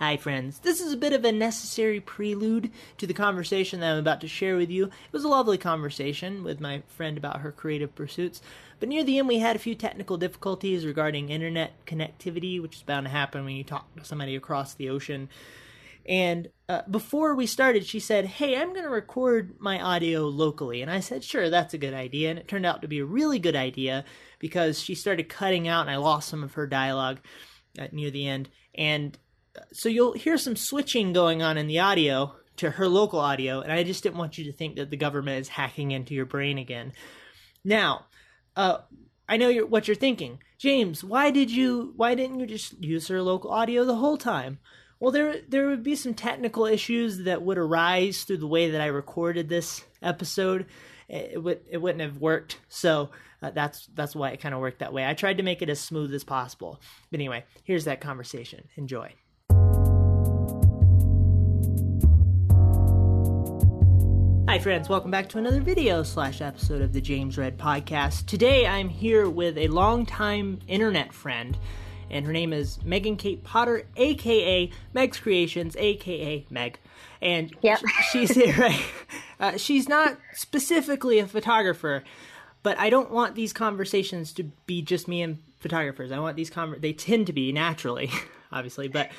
Hi friends, this is a bit of a necessary prelude to the conversation that I'm about to share with you. It was a lovely conversation with my friend about her creative pursuits, but near the end we had a few technical difficulties regarding internet connectivity, which is bound to happen when you talk to somebody across the ocean. And before we started, she said, hey, I'm going to record my audio locally. And I said, sure, that's a good idea. And it turned out to be a really good idea because she started cutting out and I lost some of her dialogue near the end. And so you'll hear some switching going on in the audio to her local audio, and I just didn't want you to think that the government is hacking into your brain again. Now, I know what you're thinking. James, why didn't you just use her local audio the whole time? Well, there would be some technical issues that would arise through the way that I recorded this episode. It wouldn't have worked, so that's why it kind of worked that way. I tried to make it as smooth as possible. But anyway, here's that conversation. Enjoy. Hi friends, welcome back to another video / episode of the James Redd Podcast. Today I'm here with a longtime internet friend, and her name is Megan Kate Potter, aka Meg's Creations, aka Meg. And yep. She's here, right? She's not specifically a photographer, but I don't want these conversations to be just me and photographers. I want these they tend to be naturally, obviously, but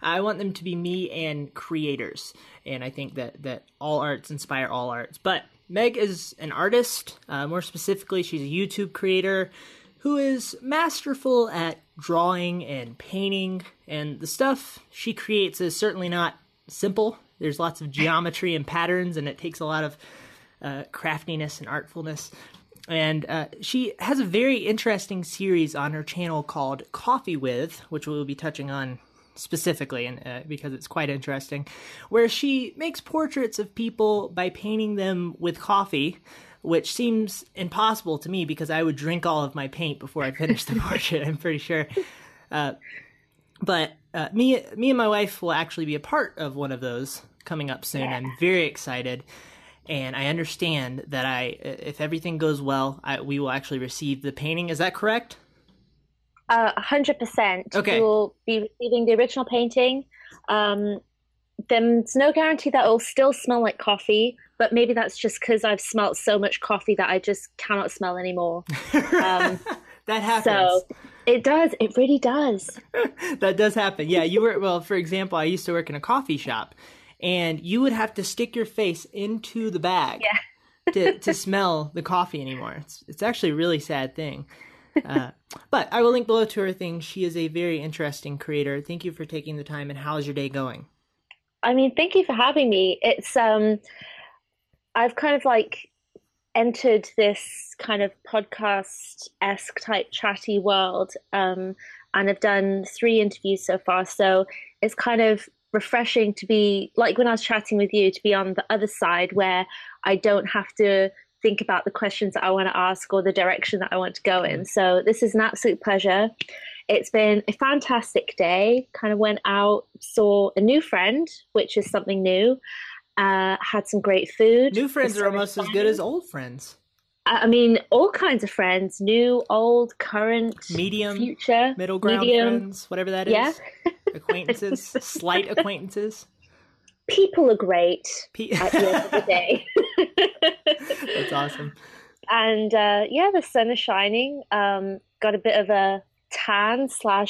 I want them to be me and creators, and I think that all arts inspire all arts. But Meg is an artist. More specifically, she's a YouTube creator who is masterful at drawing and painting, and the stuff she creates is certainly not simple. There's lots of geometry and patterns, and it takes a lot of craftiness and artfulness. And she has a very interesting series on her channel called Coffee With, which we'll be touching on specifically, and because it's quite interesting, where she makes portraits of people by painting them with coffee, which seems impossible to me because I would drink all of my paint before I finish the portrait, I'm pretty sure. But me and my wife will actually be a part of one of those coming up soon. Yeah. I'm very excited, and I understand that if everything goes well, we will actually receive the painting. Is that correct? 100%. Okay. We'll be receiving the original painting. There's no guarantee that it'll still smell like coffee, but maybe that's just because I've smelled so much coffee that I just cannot smell anymore. That happens. So it does. It really does. That does happen. Yeah, for example, I used to work in a coffee shop, and you would have to stick your face into the bag to smell the coffee anymore. It's actually a really sad thing. But I will link below to her thing. She is a very interesting creator. Thank you for taking the time. And how's your day going? I mean, thank you for having me. It's I've kind of like entered this kind of podcast-esque type chatty world, and I've done 3 interviews so far. So it's kind of refreshing to be like when I was chatting with you, to be on the other side where I don't have to think about the questions that I want to ask or the direction that I want to go in. So this is an absolute pleasure. It's been a fantastic day. Kind of went out, saw a new friend, which is something new. Had some great food. New friends are almost as good as old friends. I mean, all kinds of friends, new, old, current, medium, future, middle ground friends, whatever that is. Yeah. Acquaintances, slight acquaintances. People are great at the end of the day. That's awesome. And yeah, the sun is shining. Got a bit of a tan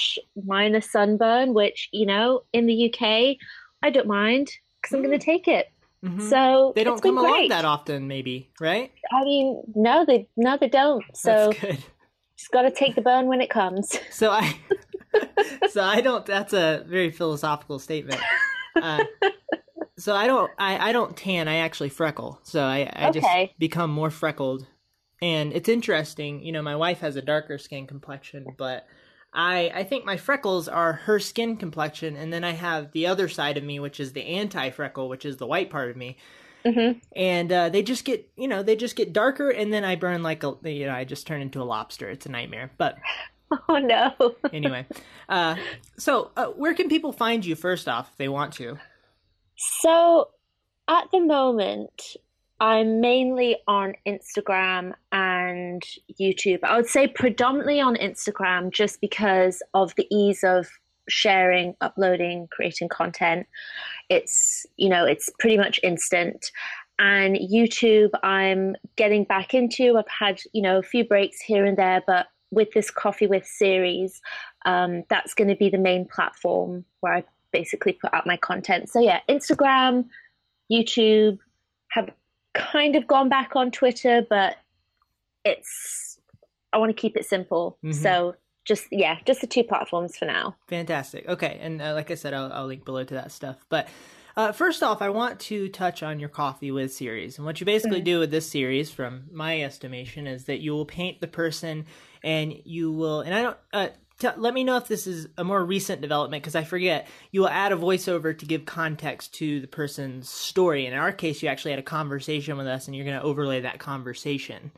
/ minor sunburn, which, you know, in the UK, I don't mind because I'm going to take it. Mm-hmm. So they don't come along that often, maybe, right? I mean, no, they don't. So that's good. Just got to take the burn when it comes. So I don't. That's a very philosophical statement. So I don't tan. I actually freckle. So I just become more freckled. And it's interesting, you know, my wife has a darker skin complexion, but I think my freckles are her skin complexion. And then I have the other side of me, which is the anti-freckle, which is the white part of me. Mm-hmm. And they just get darker. And then I burn I just turn into a lobster. It's a nightmare. But oh, no. Anyway, so where can people find you first off if they want to? So at the moment, I'm mainly on Instagram and YouTube. I would say predominantly on Instagram just because of the ease of sharing, uploading, creating content. It's, you know, it's pretty much instant. And YouTube, I'm getting back into. I've had, you know, a few breaks here and there, but with this Coffee With series, that's going to be the main platform where I basically put out my content. So yeah, Instagram, YouTube, have kind of gone back on Twitter, but it's, I want to keep it simple. Mm-hmm. So just the two platforms for now. Fantastic. Okay. And like I said, I'll link below to that stuff. But first off, I want to touch on your Coffee With series. And what you basically do with this series, from my estimation, is that you will paint the person and you will, and I don't, let me know if this is a more recent development, because I forget, you will add a voiceover to give context to the person's story. And in our case, you actually had a conversation with us and you're going to overlay that conversation.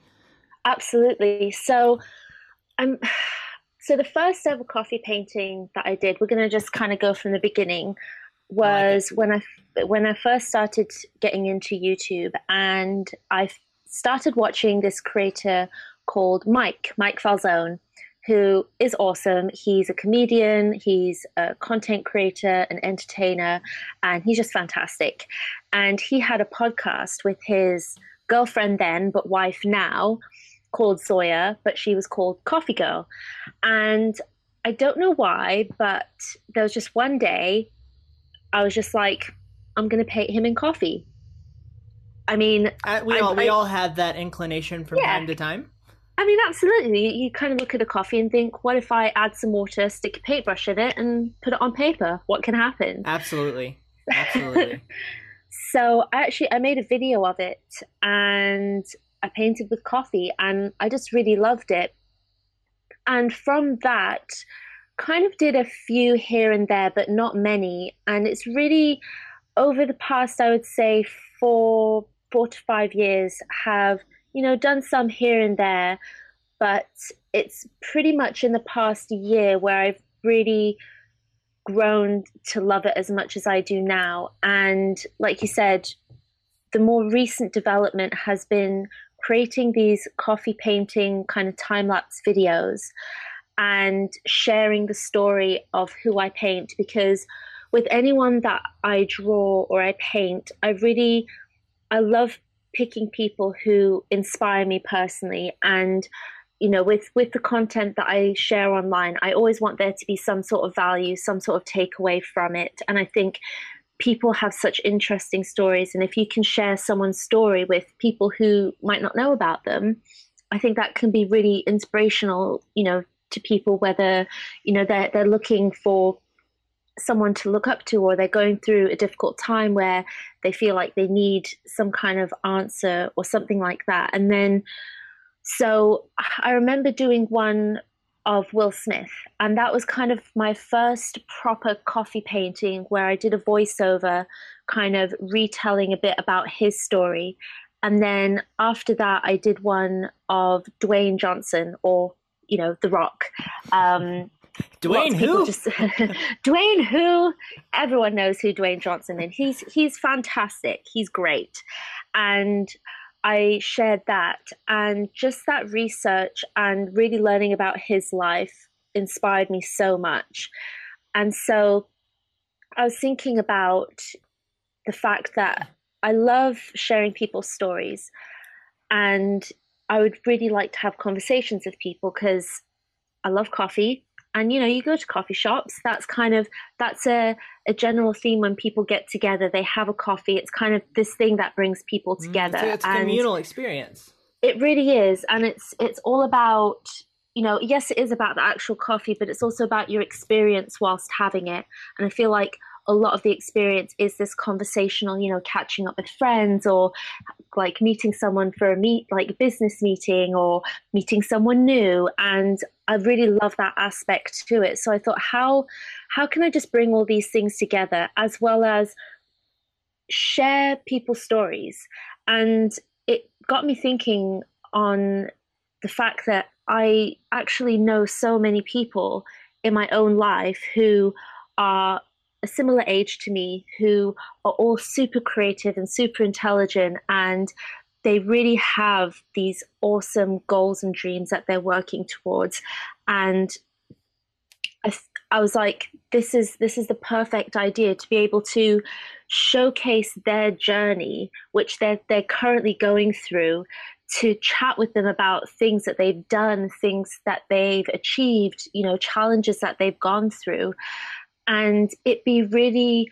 Absolutely. So so the first ever coffee painting that I did, we're going to just kind of go from the beginning, was when I first started getting into YouTube, and I started watching this creator called Mike Falzone, who is awesome. He's a comedian, he's a content creator, an entertainer, and he's just fantastic. And he had a podcast with his girlfriend then, but wife now, called Sawyer, but she was called Coffee Girl. And I don't know why, but there was just one day I was just like, I'm going to paint him in coffee. I mean, we all had that inclination from time to time. I mean, absolutely. You kind of look at a coffee and think, what if I add some water, stick a paintbrush in it, and put it on paper? What can happen? Absolutely. So I made a video of it, and I painted with coffee, and I just really loved it. And from that, kind of did a few here and there, but not many. And it's really, over the past, I would say, four to 5 years, have, you know, done some here and there, but it's pretty much in the past year where I've really grown to love it as much as I do now. And like you said, the more recent development has been creating these coffee painting kind of time-lapse videos and sharing the story of who I paint, because with anyone that I draw or I paint, I love picking people who inspire me personally. And, you know, with the content that I share online, I always want there to be some sort of value, some sort of takeaway from it. And I think people have such interesting stories. And if you can share someone's story with people who might not know about them, I think that can be really inspirational, you know, to people, whether, you know, they're looking for someone to look up to, or they're going through a difficult time where they feel like they need some kind of answer or something like that. And then, so I remember doing one of Will Smith, and that was kind of my first proper coffee painting where I did a voiceover kind of retelling a bit about his story. And then after that, I did one of Dwayne Johnson, or, you know, The Rock. Dwayne who? Dwayne who? Everyone knows who Dwayne Johnson is. He's fantastic. He's great. And I shared that, and just that research and really learning about his life inspired me so much. And so I was thinking about the fact that I love sharing people's stories, and I would really like to have conversations with people, because I love coffee. And, you know, you go to coffee shops, that's a general theme when people get together. They have a coffee. It's kind of this thing that brings people together. It's a communal experience. It really is. And it's all about, you know, yes, it is about the actual coffee, but it's also about your experience whilst having it. And I feel like a lot of the experience is this conversational, you know, catching up with friends, or like meeting someone for a business meeting, or meeting someone new. And I really love that aspect to it. So I thought, how can I just bring all these things together, as well as share people's stories? And it got me thinking on the fact that I actually know so many people in my own life who are a similar age to me, who are all super creative and super intelligent, and they really have these awesome goals and dreams that they're working towards. And I I was like, this is the perfect idea to be able to showcase their journey, which they're currently going through, to chat with them about things that they've done, things that they've achieved, you know, challenges that they've gone through, and it be really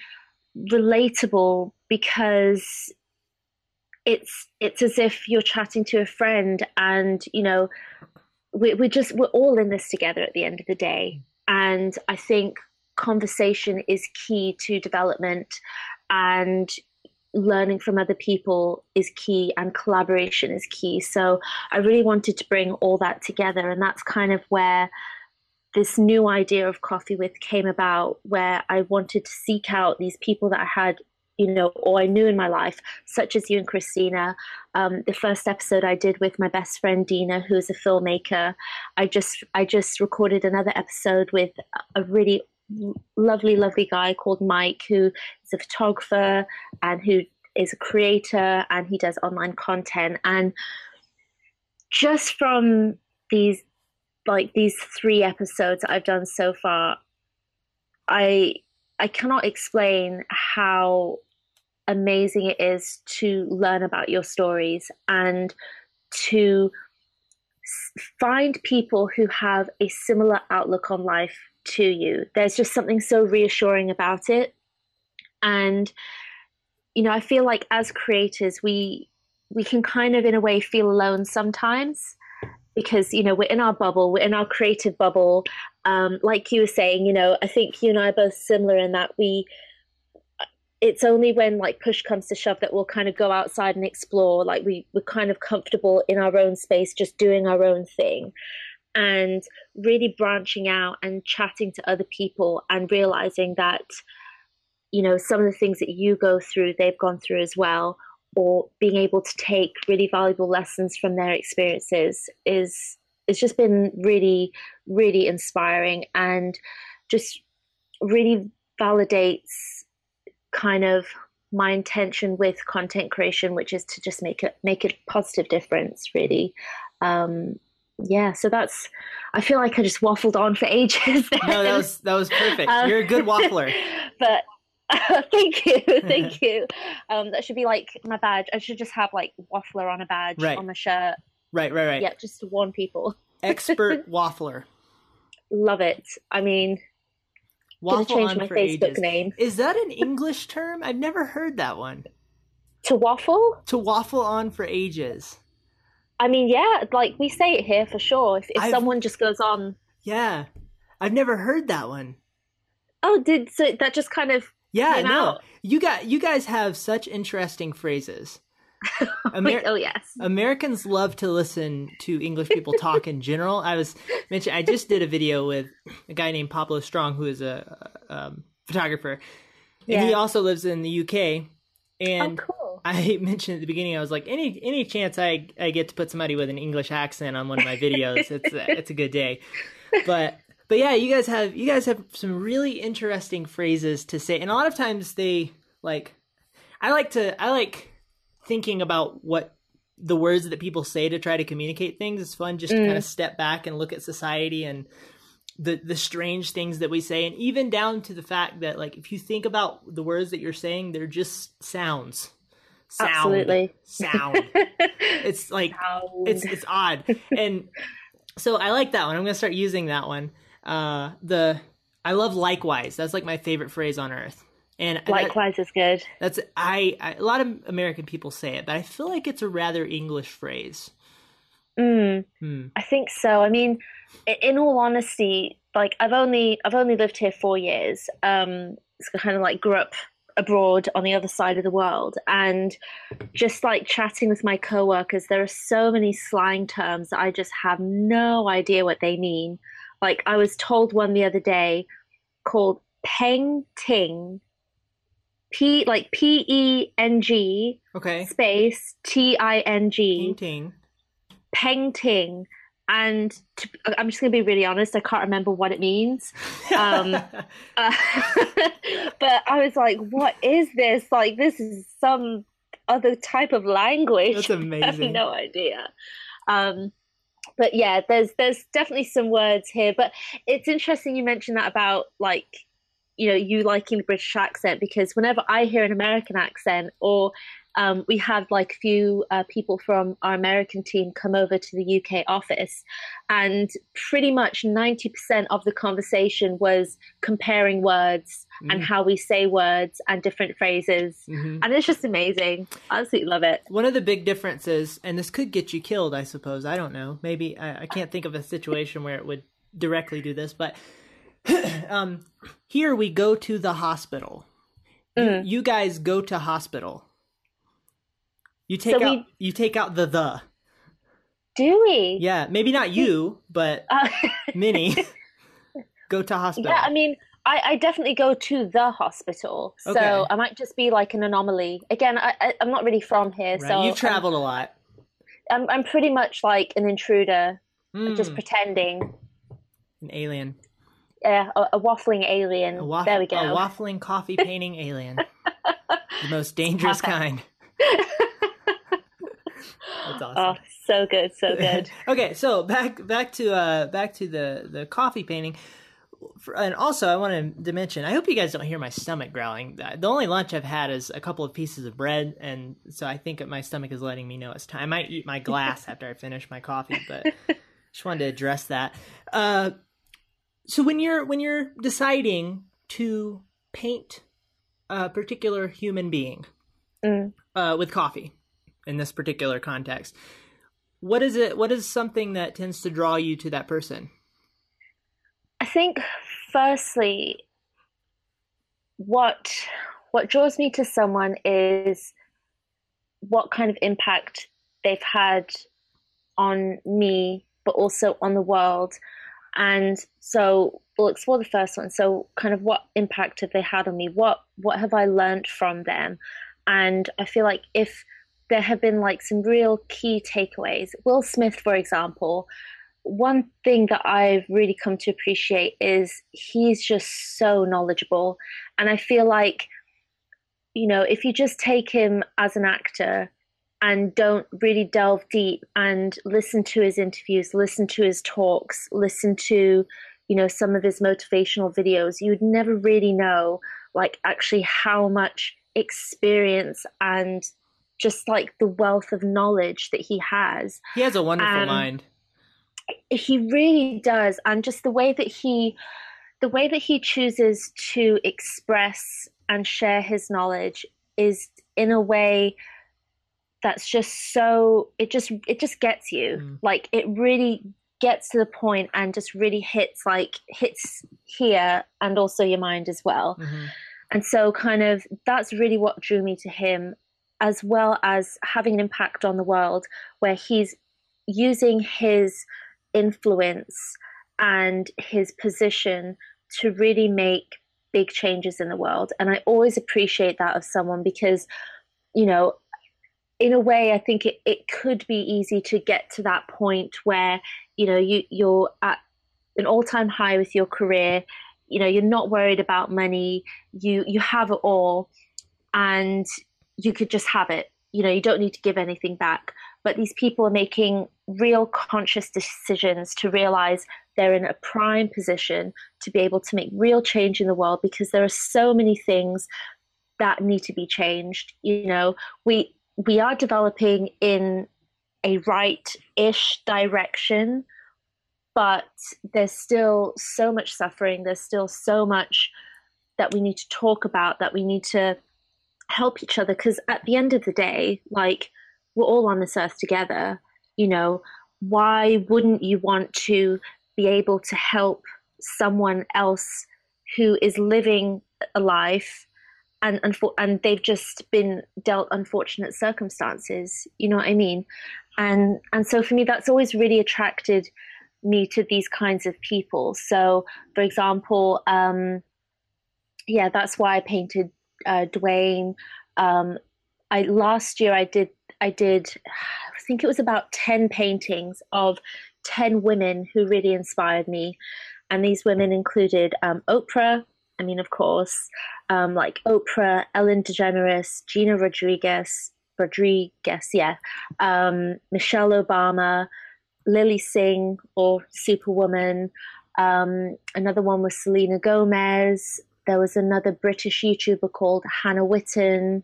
relatable, because it's as if you're chatting to a friend, and you know, we're all in this together at the end of the day. And I think conversation is key to development, and learning from other people is key, and collaboration is key. So I really wanted to bring all that together. And that's kind of where this new idea of Coffee With came about, where I wanted to seek out these people that I had, you know, or I knew in my life, such as you and Christina. The first episode I did with my best friend, Dina, who is a filmmaker. I just recorded another episode with a really lovely, lovely guy called Mike, who is a photographer and who is a creator, and he does online content. And just from these three episodes I've done so far, I cannot explain how amazing it is to learn about your stories and to find people who have a similar outlook on life to you. There's just something so reassuring about it. And, you know, I feel like as creators, we can kind of in a way feel alone sometimes, because, you know, we're in our bubble, we're in our creative bubble. Like you were saying, you know, I think you and I are both similar in that it's only when like push comes to shove that we'll kind of go outside and explore. Like we're kind of comfortable in our own space, just doing our own thing, and really branching out and chatting to other people and realizing that, you know, some of the things that you go through, they've gone through as well, or being able to take really valuable lessons from their experiences it's just been really, really inspiring, and just really validates kind of my intention with content creation, which is to just make a positive difference, really. Yeah, so that's, I feel like I just waffled on for ages then. No, that was perfect. You're a good waffler. But thank you. That should be like my badge. I should just have like waffler on a badge, right, on my shirt. Right. Yeah, just to warn people. Expert waffler. Love it. I mean, waffle change on my for Facebook ages. Name. Is that an English term? I've never heard that one. To waffle? To waffle on for ages. I mean, yeah, like we say it here for sure. If someone just goes on. Yeah, I've never heard that one. Oh, so that just kind of came out. You guys have such interesting phrases. Oh yes, Americans love to listen to English people talk in general. I just did a video with a guy named Pablo Strong, who is a photographer, and he also lives in the UK. And oh, cool. I mentioned at the beginning, I was like, any chance I get to put somebody with an English accent on one of my videos, it's a good day. But yeah, you guys have some really interesting phrases to say, and a lot of times they like. I like thinking about what the words that people say to try to communicate things. It's fun just to kind of step back and look at society and the strange things that we say. And even down to the fact that, like, if you think about the words that you're saying, they're just sounds. Absolutely. Sound. It's like, sound. It's odd. And so I like that one. I'm going to start using that one. I love likewise. That's like my favorite phrase on earth. And likewise is good. That's a lot of American people say it, but I feel like it's a rather English phrase. I think so. I mean, in all honesty, like I've only lived here 4 years. It's kind of like grew up abroad on the other side of the world, and just like chatting with my coworkers, there are so many slang terms that I just have no idea what they mean. Like I was told one the other day called peng ting. P-E-N-G, okay, space T-I-N-G, peng ting. And I'm just gonna be really honest, I can't remember what it means. But I was like, what is this? Like, this is some other type of language. That's amazing. I have no idea. But yeah, there's definitely some words here. But it's interesting you mentioned that about, like, you know, you liking the British accent, because whenever I hear an American accent, or we had like a few people from our American team come over to the UK office, and pretty much 90% of the conversation was comparing words and how we say words and different phrases. And it's just amazing. I absolutely love it. One of the big differences, and this could get you killed, I suppose, I don't know, maybe I can't think of a situation where it would directly do this, but here we go to the hospital. You guys go to hospital. You take out the. Do we? Yeah, maybe not you, but many go to hospital. Yeah, I mean, I definitely go to the hospital, so I might just be like an anomaly. Again, I'm not really from here, so you've traveled a lot. I'm pretty much like an intruder, just pretending. An alien. Yeah, a waffling alien. There we go. A waffling coffee painting alien. The most dangerous kind. That's awesome. Oh, so good, so good. Okay, so back to the coffee painting. And also I wanted to mention, I hope you guys don't hear my stomach growling. The only lunch I've had is a couple of pieces of bread, and so I think my stomach is letting me know it's time. I might eat my glass after I finish my coffee, but just wanted to address that. So when you're deciding to paint a particular human being with coffee, in this particular context, what is something that tends to draw you to that person? I think firstly, what draws me to someone is what kind of impact they've had on me, but also on the world. And so we'll explore the first one. So kind of what impact have they had on me? What have I learned from them? And I feel like if there have been like some real key takeaways. Will Smith, for example, one thing that I've really come to appreciate is he's just so knowledgeable. And I feel like, you know, if you just take him as an actor and don't really delve deep and listen to his interviews, listen to his talks, listen to, you know, some of his motivational videos, you would never really know like actually how much experience and just like the wealth of knowledge that he has. He has a wonderful mind. He really does. And just the way that he chooses to express and share his knowledge is in a way that's just so, it just gets you. Like it really gets to the point and just really hits here and also your mind as well. And so kind of, that's really what drew me to him, as well as having an impact on the world, where he's using his influence and his position to really make big changes in the world. And I always appreciate that of someone, because, you know, in a way, I think it could be easy to get to that point where, you know, you're at an all-time high with your career, you know, you're not worried about money, you have it all, and you could just have it, you know, you don't need to give anything back. But these people are making real conscious decisions to realize they're in a prime position to be able to make real change in the world, because there are so many things that need to be changed. You know, we are developing in a right-ish direction, but there's still so much suffering. There's still so much that we need to talk about, that we need to help each other, because at the end of the day, like, we're all on this earth together. You know, why wouldn't you want to be able to help someone else who is living a life and they've just been dealt unfortunate circumstances? You know what I mean? And so for me, that's always really attracted me to these kinds of people. So for example, yeah, that's why I painted Dwayne. Last year I did I think it was about 10 paintings of 10 women who really inspired me. And these women included Oprah, I mean, of course, like Oprah, Ellen DeGeneres, Gina Rodriguez, yeah, Michelle Obama, Lily Singh or Superwoman. Another one was Selena Gomez. There was another British YouTuber called Hannah Witton.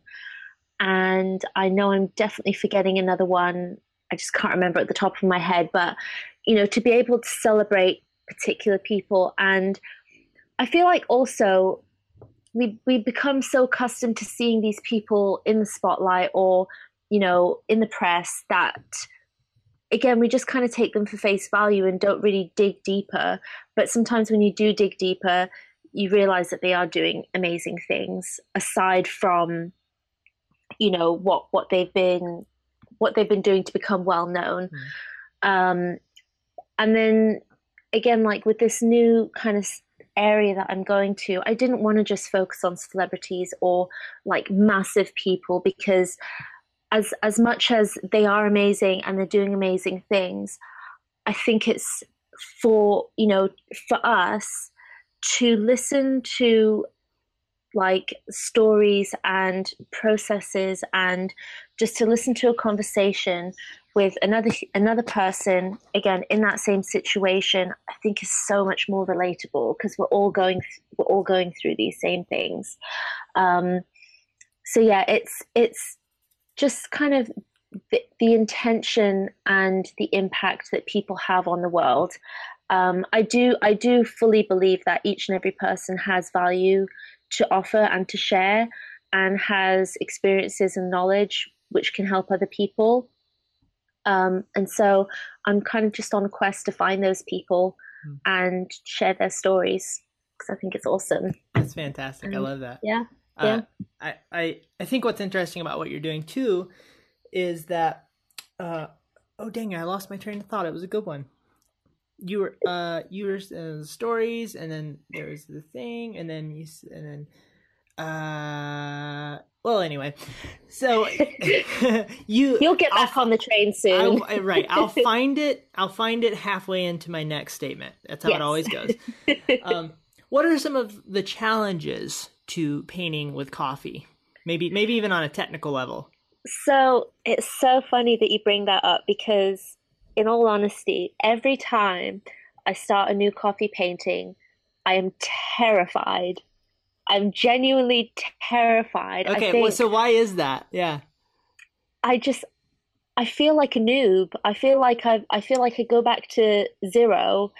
And I know I'm definitely forgetting another one. I just can't remember at the top of my head. But, you know, to be able to celebrate particular people. And I feel like also we become so accustomed to seeing these people in the spotlight or, you know, in the press that, again, we just kind of take them for face value and don't really dig deeper. But sometimes when you do dig deeper, you realize that they are doing amazing things aside from, you know, what they've been doing to become well known. And then again, like with this new kind of area that I'm going to, I didn't want to just focus on celebrities or like massive people, because as much as they are amazing and they're doing amazing things, I think it's for, you know, for us to listen to like stories and processes and just to listen to a conversation with another person, again, in that same situation, I think is so much more relatable because we're all going through these same things. So yeah, it's just kind of the intention and the impact that people have on the world. I do fully believe that each and every person has value to offer and to share and has experiences and knowledge which can help other people. And so I'm kind of just on a quest to find those people and share their stories, because I think it's awesome. That's fantastic. I love that. Yeah. I think what's interesting about what you're doing too is that, oh dang it, I lost my train of thought. It was a good one. You were stories, and then there was the thing, and then well, anyway, so you'll get back on the train soon. Right. I'll find it halfway into my next statement. That's how it always goes. What are some of the challenges to painting with coffee? Maybe even on a technical level. So it's so funny that you bring that up, because in all honesty, every time I start a new coffee painting, I am terrified. I'm genuinely terrified. Okay, I think, well, so why is that? Yeah. I feel like a noob. I feel like I go back to zero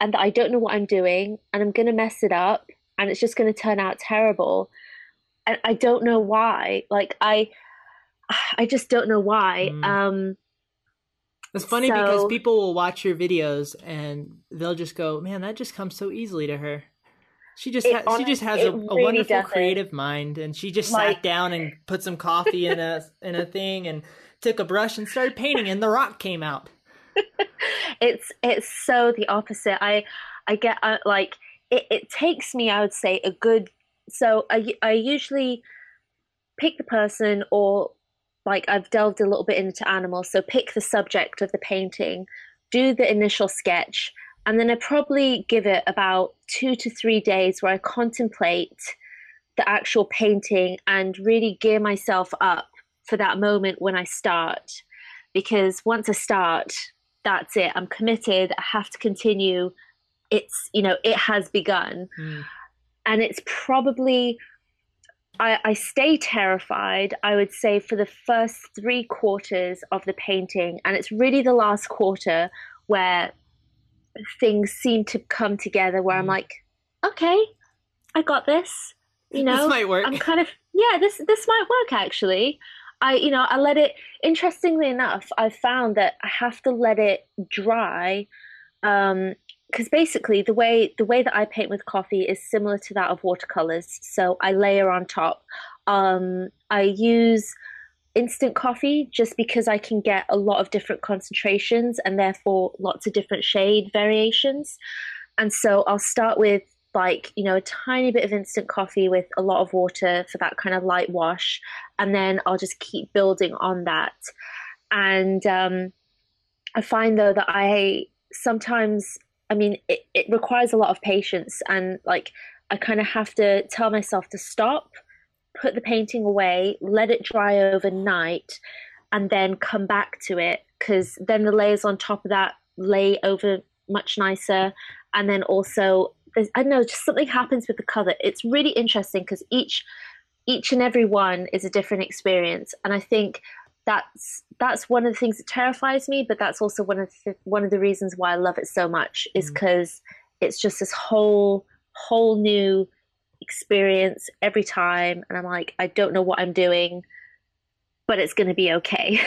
and I don't know what I'm doing and I'm going to mess it up and it's just going to turn out terrible. And I don't know why. Like I just don't know why. It's funny because people will watch your videos and they'll just go, "Man, that just comes so easily to her. She just has a wonderful creative mind, and she just sat down and put some coffee in a thing and took a brush and started painting, and The Rock came out." It's so the opposite. It takes me, I would say, a good. So I usually pick the person or. Like I've delved a little bit into animals, so pick the subject of the painting, do the initial sketch, and then I probably give it about 2 to 3 days where I contemplate the actual painting and really gear myself up for that moment when I start. Because once I start, that's it. I'm committed. I have to continue. It's, you know, it has begun. And it's probably... I stay terrified, I would say, for the first 3 quarters of the painting. And it's really the last quarter where things seem to come together, where I'm like, okay, I got this. You know, this might work. I'm kind of, yeah, this might work, actually. I let it, interestingly enough, I've found that I have to let it dry. Because basically the way that I paint with coffee is similar to that of watercolors. So I layer on top. I use instant coffee just because I can get a lot of different concentrations and therefore lots of different shade variations. And so I'll start with like, you know, a tiny bit of instant coffee with a lot of water for that kind of light wash. And then I'll just keep building on that. And I find though that I sometimes... I mean, it requires a lot of patience, and like I kind of have to tell myself to stop, put the painting away, let it dry overnight, and then come back to it, because then the layers on top of that lay over much nicer. And then also, I don't know, just something happens with the color. It's really interesting because each and every one is a different experience. And I think that's one of the things that terrifies me, but that's also one of the reasons why I love it so much, is because it's just this whole new experience every time. And I'm like, I don't know what I'm doing, but it's going to be okay.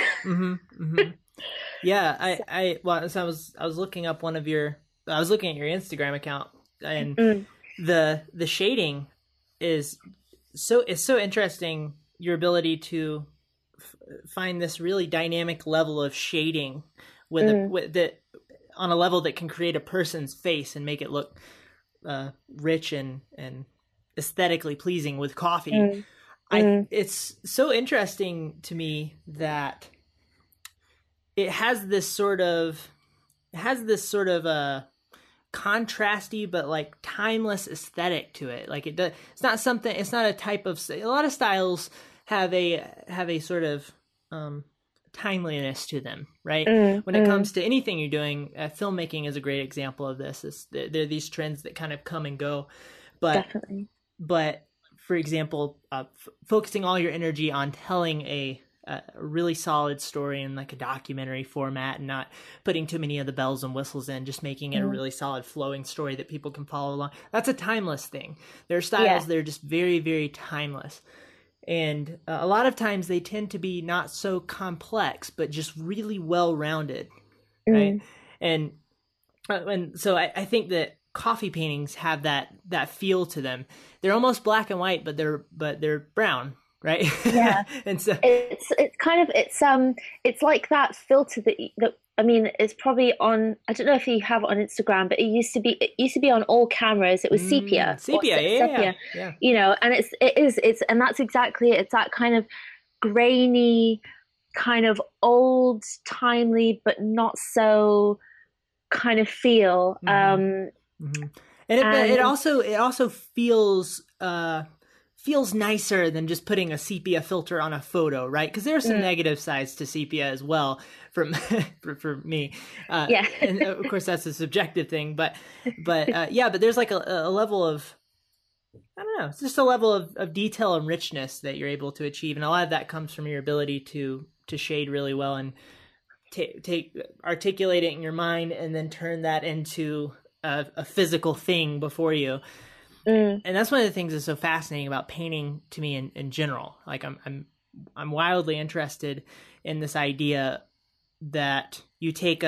Yeah. So I was looking up I was looking at your Instagram account, and the shading is so interesting. Your ability to find this really dynamic level of shading on a level that can create a person's face and make it look rich and aesthetically pleasing with coffee. It's so interesting to me that it has this sort of a contrasty but like timeless aesthetic to it. Like it's not a type of, a lot of styles have a sort of timeliness to them, right? When it comes to anything you're doing, filmmaking is a great example of this. There are these trends that kind of come and go, but for example, focusing all your energy on telling a really solid story in like a documentary format and not putting too many of the bells and whistles in, just making it a really solid flowing story that people can follow along. That's a timeless thing. There are styles that are just very, very timeless. And a lot of times they tend to be not so complex, but just really well-rounded, right? And so I think that coffee paintings have that feel to them. They're almost black and white, but they're brown, right? Yeah. And so it's like that filter that I mean, it's probably on, I don't know if you have it on Instagram, but it used to be on all cameras. It was sepia. Sepia. You know, and it's that's exactly it. It's that kind of grainy, kind of old, timely, but not so kind of feel. And it also feels, feels nicer than just putting a sepia filter on a photo, right? Because there are some negative sides to sepia as well for me. And of course that's a subjective thing, but there's like a level of, I don't know, it's just a level of detail and richness that you're able to achieve. And a lot of that comes from your ability to shade really well and articulate it in your mind and then turn that into a physical thing before you. And that's one of the things that's so fascinating about painting to me in general. Like I'm wildly interested in this idea that you take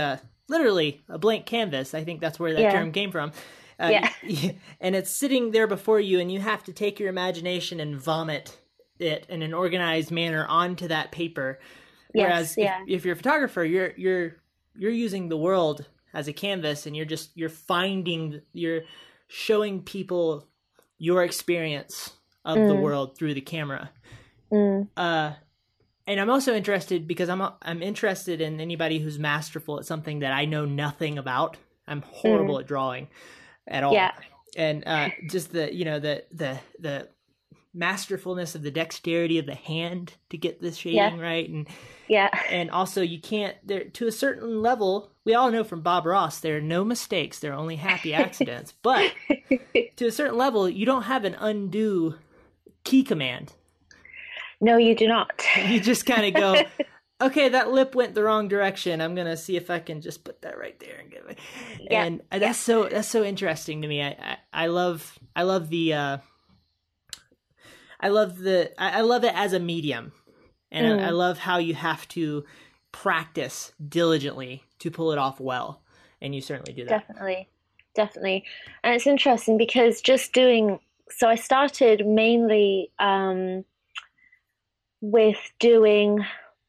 literally a blank canvas. I think that's where that term came from. And it's sitting there before you, and you have to take your imagination and vomit it in an organized manner onto that paper. Whereas if you're a photographer, you're using the world as a canvas, and you're showing people your experience of the world through the camera. And I'm also interested because I'm interested in anybody who's masterful at something that I know nothing about. I'm horrible at drawing at all. And just the masterfulness of the dexterity of the hand to get the shading right. And also you can't, there to a certain level, we all know from Bob Ross, there are no mistakes. There are only happy accidents, but to a certain level, you don't have an undo key command. No, you do not. You just kind of go, okay, that lip went the wrong direction. I'm going to see if I can just put that right there and get it. Yeah. And that's so interesting to me. I love it as a medium, and I love how you have to practice diligently to pull it off well, and you certainly do that. Definitely. And it's interesting because I started mainly with doing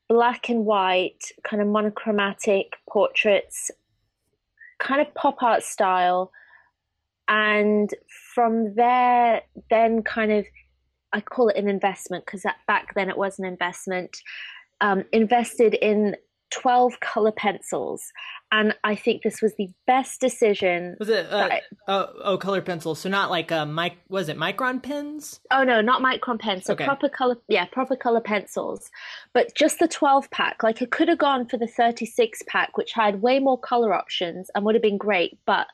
black and white, kind of monochromatic portraits, kind of pop art style, and from there, then kind of, I call it an investment because back then it was an investment, invested in 12 color pencils, and I think this was the best decision. Was it color pencils? So not like was it micron pens? Oh no, not micron pens. So okay. Proper color pencils. But just the 12 pack. Like I could have gone for the 36 pack, which had way more color options and would have been great. But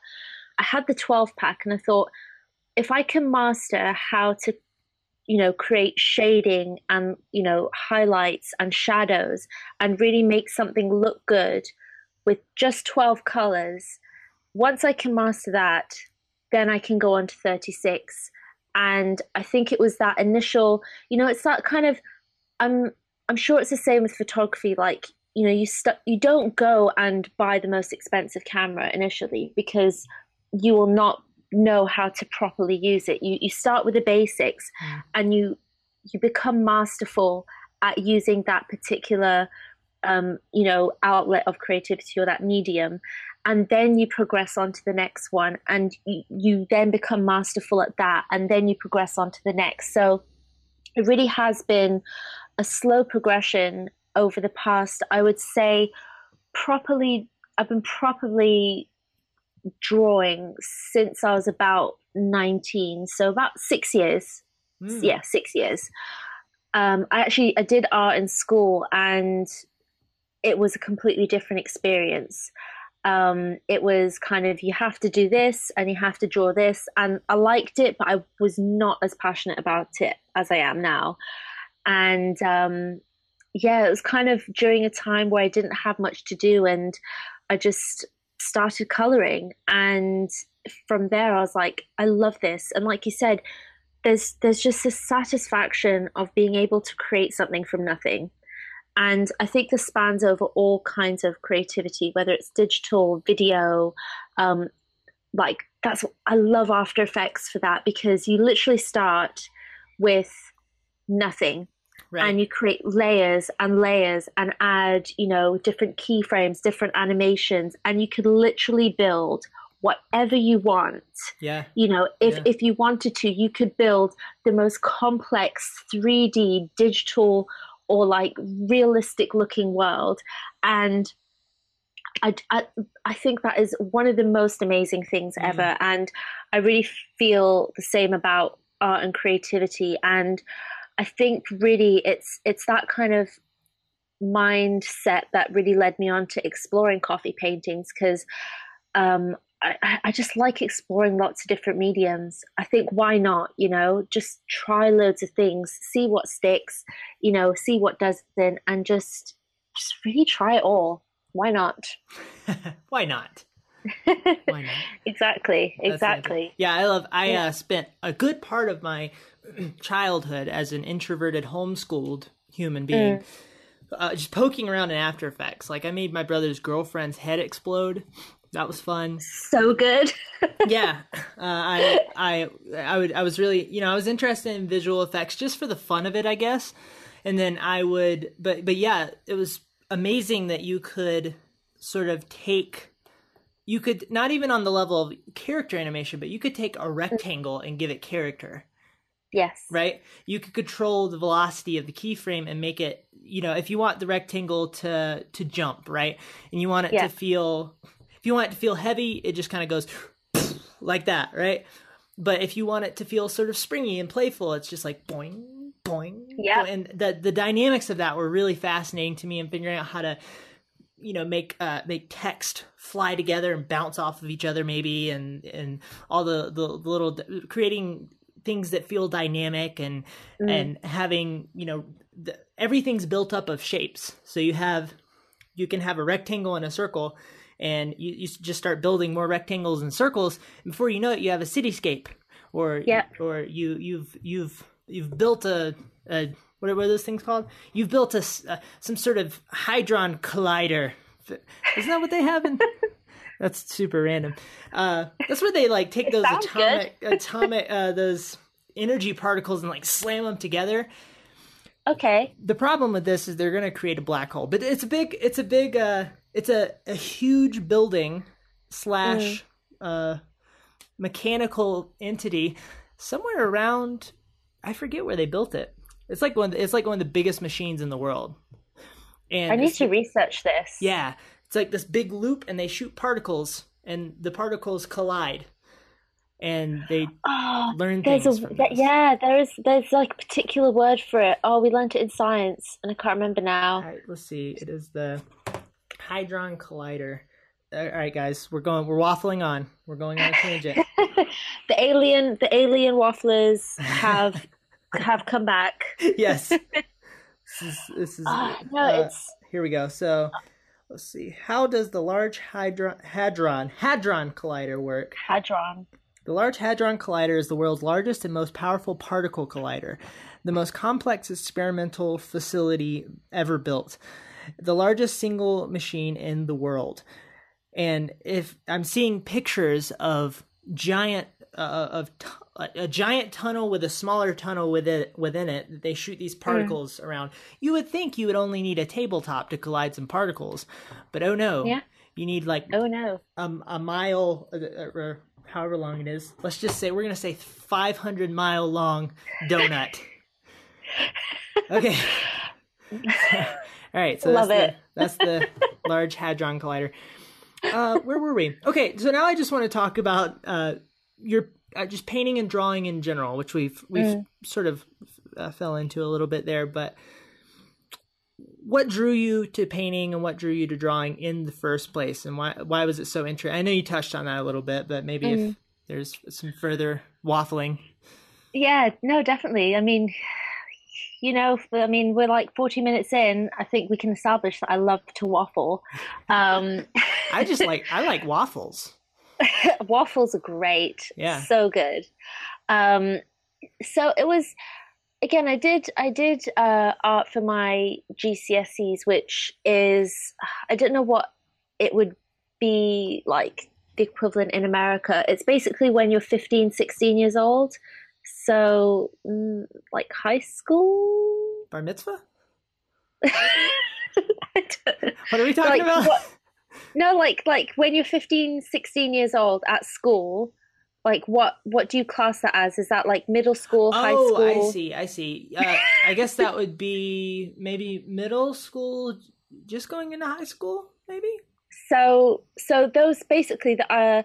I had the 12 pack, and I thought, if I can master how to, you know, create shading and, you know, highlights and shadows and really make something look good with just 12 colors, once I can master that, then I can go on to 36. And I think it was that initial, you know, it's that kind of, I'm sure it's the same with photography. Like, you know, you don't go and buy the most expensive camera initially, because you will not know how to properly use it. You start with the basics, and you become masterful at using that particular you know, outlet of creativity or that medium, and then you progress on to the next one, and you then become masterful at that, and then you progress on to the next. So it really has been a slow progression over the past, I would say, properly, I've been properly drawing since I was about 19, so about 6 years. 6 years. I did art in school, and it was a completely different experience. It was kind of, you have to do this and you have to draw this, and I liked it, but I was not as passionate about it as I am now. And it was kind of during a time where I didn't have much to do, and I just started coloring, and from there I was like, I love this. And like you said, there's just this satisfaction of being able to create something from nothing. And I think this spans over all kinds of creativity, whether it's digital, video, like that's what I love After Effects for, that, because you literally start with nothing. Right. And you create layers and layers and add, you know, different keyframes, different animations, and you could literally build whatever you want. Yeah. You know, if you wanted to, you could build the most complex 3D digital or like realistic looking world. And I think that is one of the most amazing things ever. And I really feel the same about art and creativity. And I think really it's that kind of mindset that really led me on to exploring coffee paintings, because I just like exploring lots of different mediums. I think, why not, you know, just try loads of things, see what sticks, you know, see what doesn't, and just really try it all. Why not? Why not? Why not? Exactly. Yeah, I spent a good part of my childhood as an introverted, homeschooled human being, just poking around in After Effects. Like I made my brother's girlfriend's head explode. That was fun. So good. Yeah. I was really, you know, I was interested in visual effects just for the fun of it, I guess. And then I would, but yeah, it was amazing that you could sort of take, you could not even on the level of character animation, but you could take a rectangle and give it character. Yes. Right? You could control the velocity of the keyframe and make it, you know, if you want the rectangle to jump, right? And you want it to feel, if you want it to feel heavy, it just kind of goes like that, right? But if you want it to feel sort of springy and playful, it's just like boing, boing. Yeah. And the dynamics of that were really fascinating to me, and figuring out how to, you know, make text fly together and bounce off of each other maybe, and all the little creating things that feel dynamic, and and having, you know, everything's built up of shapes. So you can have a rectangle and a circle, and you just start building more rectangles and circles, and before you know it, you have a cityscape, or you've built a what are those things called? You've built some sort of hydron collider. Isn't that what they have? That's super random. That's where they like take those those energy particles and like slam them together. Okay. The problem with this is they're going to create a black hole. But it's a huge building / mechanical entity somewhere around. I forget where they built it. It's like one of the biggest machines in the world. And I need to research this. Yeah. It's like this big loop and they shoot particles and the particles collide. And they learn things from this. Yeah, there's like a particular word for it. Oh, we learned it in science, and I can't remember now. All right, let's see. It is the hadron collider. All right, guys, we're waffling on. We're going on a tangent. The alien wafflers have come back. Yes. This is here we go. So. Let's see. How does the Large Hadron Collider work? The Large Hadron Collider is the world's largest and most powerful particle collider, the most complex experimental facility ever built, the largest single machine in the world. And if I'm seeing pictures of a giant tunnel with a smaller tunnel within it, they shoot these particles around. You would think you would only need a tabletop to collide some particles, but oh no, you need like a mile or however long it is. Let's just say 500-mile long donut. Okay. All right, so that's the Large Hadron Collider. Where were we? Okay, so now I just want to talk about just painting and drawing in general, which we've sort of fell into a little bit there. But what drew you to painting and what drew you to drawing in the first place, and why was it so interesting? I know you touched on that a little bit, but maybe if there's some further waffling. Yeah, no, definitely. I mean, we're like 40 minutes in. I think we can establish that I love to waffle. I like waffles. Waffles are great. Yeah. So good. So it was, again, I did art for my GCSEs, which is, I don't know what it would be like the equivalent in America. It's basically when you're 15, 16 years old. So like high school? Bar mitzvah? What are we talking about? No, like when you're 15, 16 years old at school, like what do you class that as? Is that like middle school, high school? Oh, I see. I guess that would be maybe middle school, just going into high school, maybe? So those basically GCSEs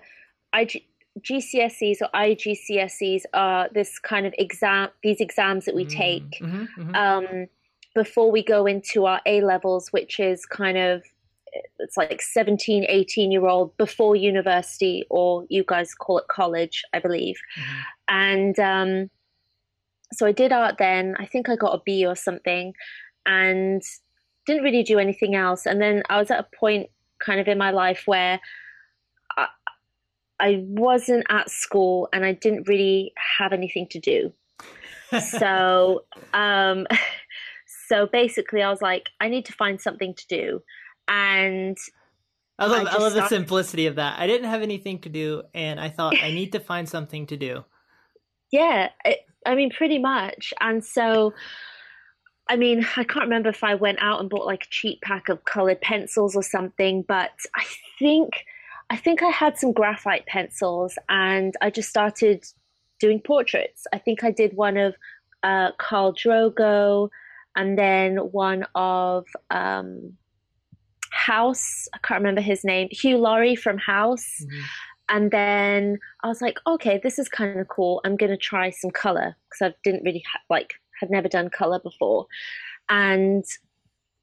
or IGCSEs are this kind of these exams that we take before we go into our A levels, which is kind of, it's like 17, 18-year-old before university, or you guys call it college, I believe. And so I did art then. I think I got a B or something and didn't really do anything else. And then I was at a point kind of in my life where I wasn't at school and I didn't really have anything to do. So basically I was like, I need to find something to do. And I love the simplicity of that. I didn't have anything to do, and I thought I need to find something to do. Yeah, pretty much. And so, I can't remember if I went out and bought like a cheap pack of colored pencils or something, but I think I had some graphite pencils, and I just started doing portraits. I think I did one of Karl Drogo, and then one of House, I can't remember his name, Hugh Laurie from House. And then I was like, okay, this is kind of cool. I'm going to try some color because I didn't really had never done color before. And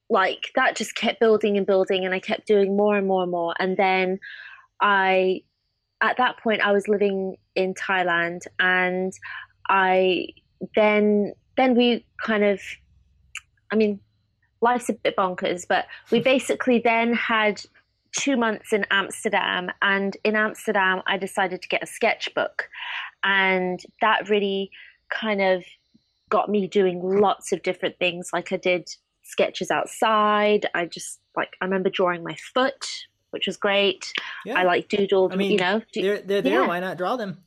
like that just kept building and building, and I kept doing more and more and more. And then at that point I was living in Thailand, and then we kind of, life's a bit bonkers, but we basically then had 2 months in Amsterdam, and in Amsterdam I decided to get a sketchbook, and that really kind of got me doing lots of different things. Like I did sketches outside. I remember drawing my foot, which was great. Yeah. I like doodled, they're there. Yeah. Why not draw them?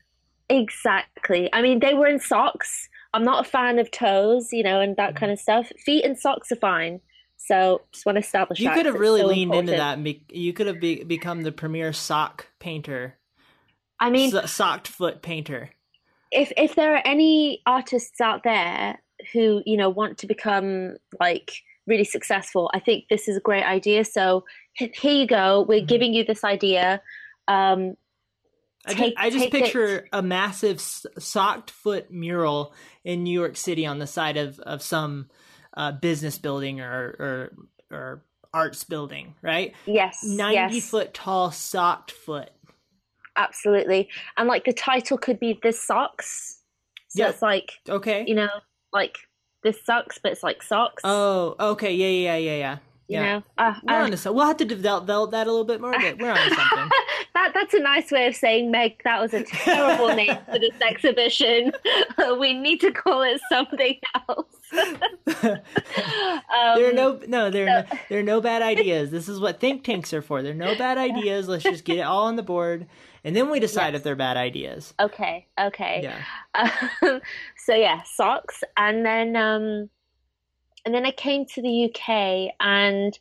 Exactly. They were in socks. I'm not a fan of toes, and that kind of stuff. Feet and socks are fine. So just want to establish that. You could have really leaned into that. You could have become the premier sock painter. Socked foot painter. If there are any artists out there who, want to become like really successful. I think this is a great idea. So here you go. We're giving you this idea. I just picture a massive socked foot mural in New York City on the side of some business building or arts building, right? Yes. 90 foot tall socked foot. Absolutely. And like the title could be This Sucks. So it's like, okay, you know, like this sucks, but it's like socks. Oh, okay. Yeah. You know, we're on to something. We'll have to develop that a little bit more, but we're on to something. That's a nice way of saying, Meg, that was a terrible name for this exhibition. We need to call it something else. There are no bad ideas. This is what think tanks are for. There are no bad ideas. Let's just get it all on the board, and then we decide if they're bad ideas. Okay. Yeah. Socks, and then I came to the UK, and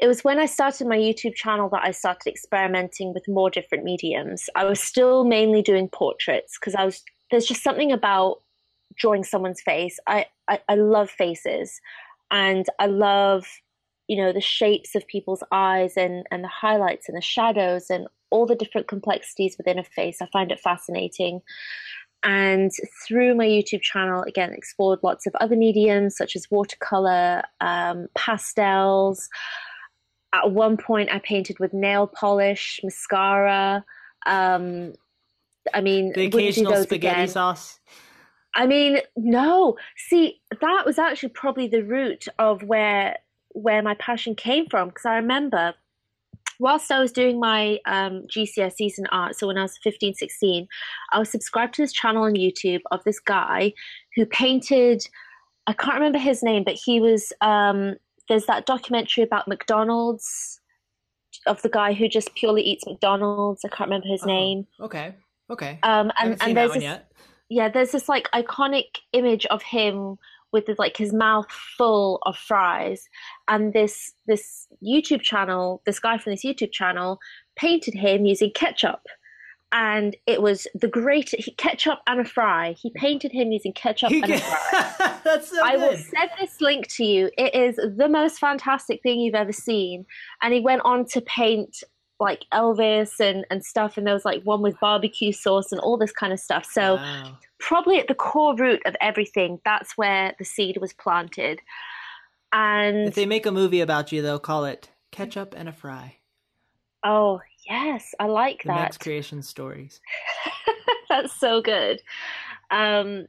it was when I started my YouTube channel that I started experimenting with more different mediums. I was still mainly doing portraits because there's just something about drawing someone's face. I love faces, and I love, you know, the shapes of people's eyes and the highlights and the shadows and all the different complexities within a face. I find it fascinating. And through my YouTube channel, again, explored lots of other mediums such as watercolor, pastels. At one point, I painted with nail polish, mascara. The occasional spaghetti sauce. I mean, no. See, that was actually probably the root of where my passion came from, because I remember whilst I was doing my GCSEs in art, so when I was 15, 16, I was subscribed to this channel on YouTube of this guy who painted, I can't remember his name, but he was, there's that documentary about McDonald's, of the guy who just purely eats McDonald's. I can't remember his name. Okay. And there's this, there's this like iconic image of him with his mouth full of fries, and this guy from this YouTube channel painted him using ketchup, and it was the great ketchup and a fry. He painted him using ketchup and a fry. That's so good. I will send this link to you. It is the most fantastic thing you've ever seen. And he went on to paint like Elvis and stuff, and there was like one with barbecue sauce and all this kind of stuff. So probably at the core root of everything, that's where the seed was planted. And if they make a movie about you, they'll call it Ketchup and a Fry. Oh yes, I like that. Meg's Creations stories. That's so good. And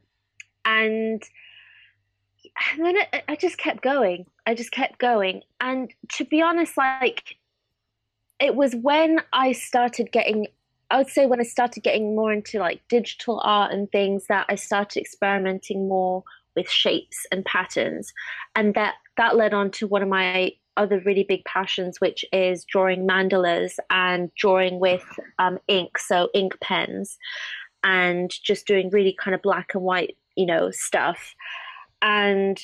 then I just kept going. And to be honest, it was when I started getting, I would say when I started getting more into like digital art and things, that I started experimenting more with shapes and patterns. And that led on to one of my other really big passions, which is drawing mandalas and drawing with ink, so ink pens, and just doing really kind of black and white, you know, stuff. And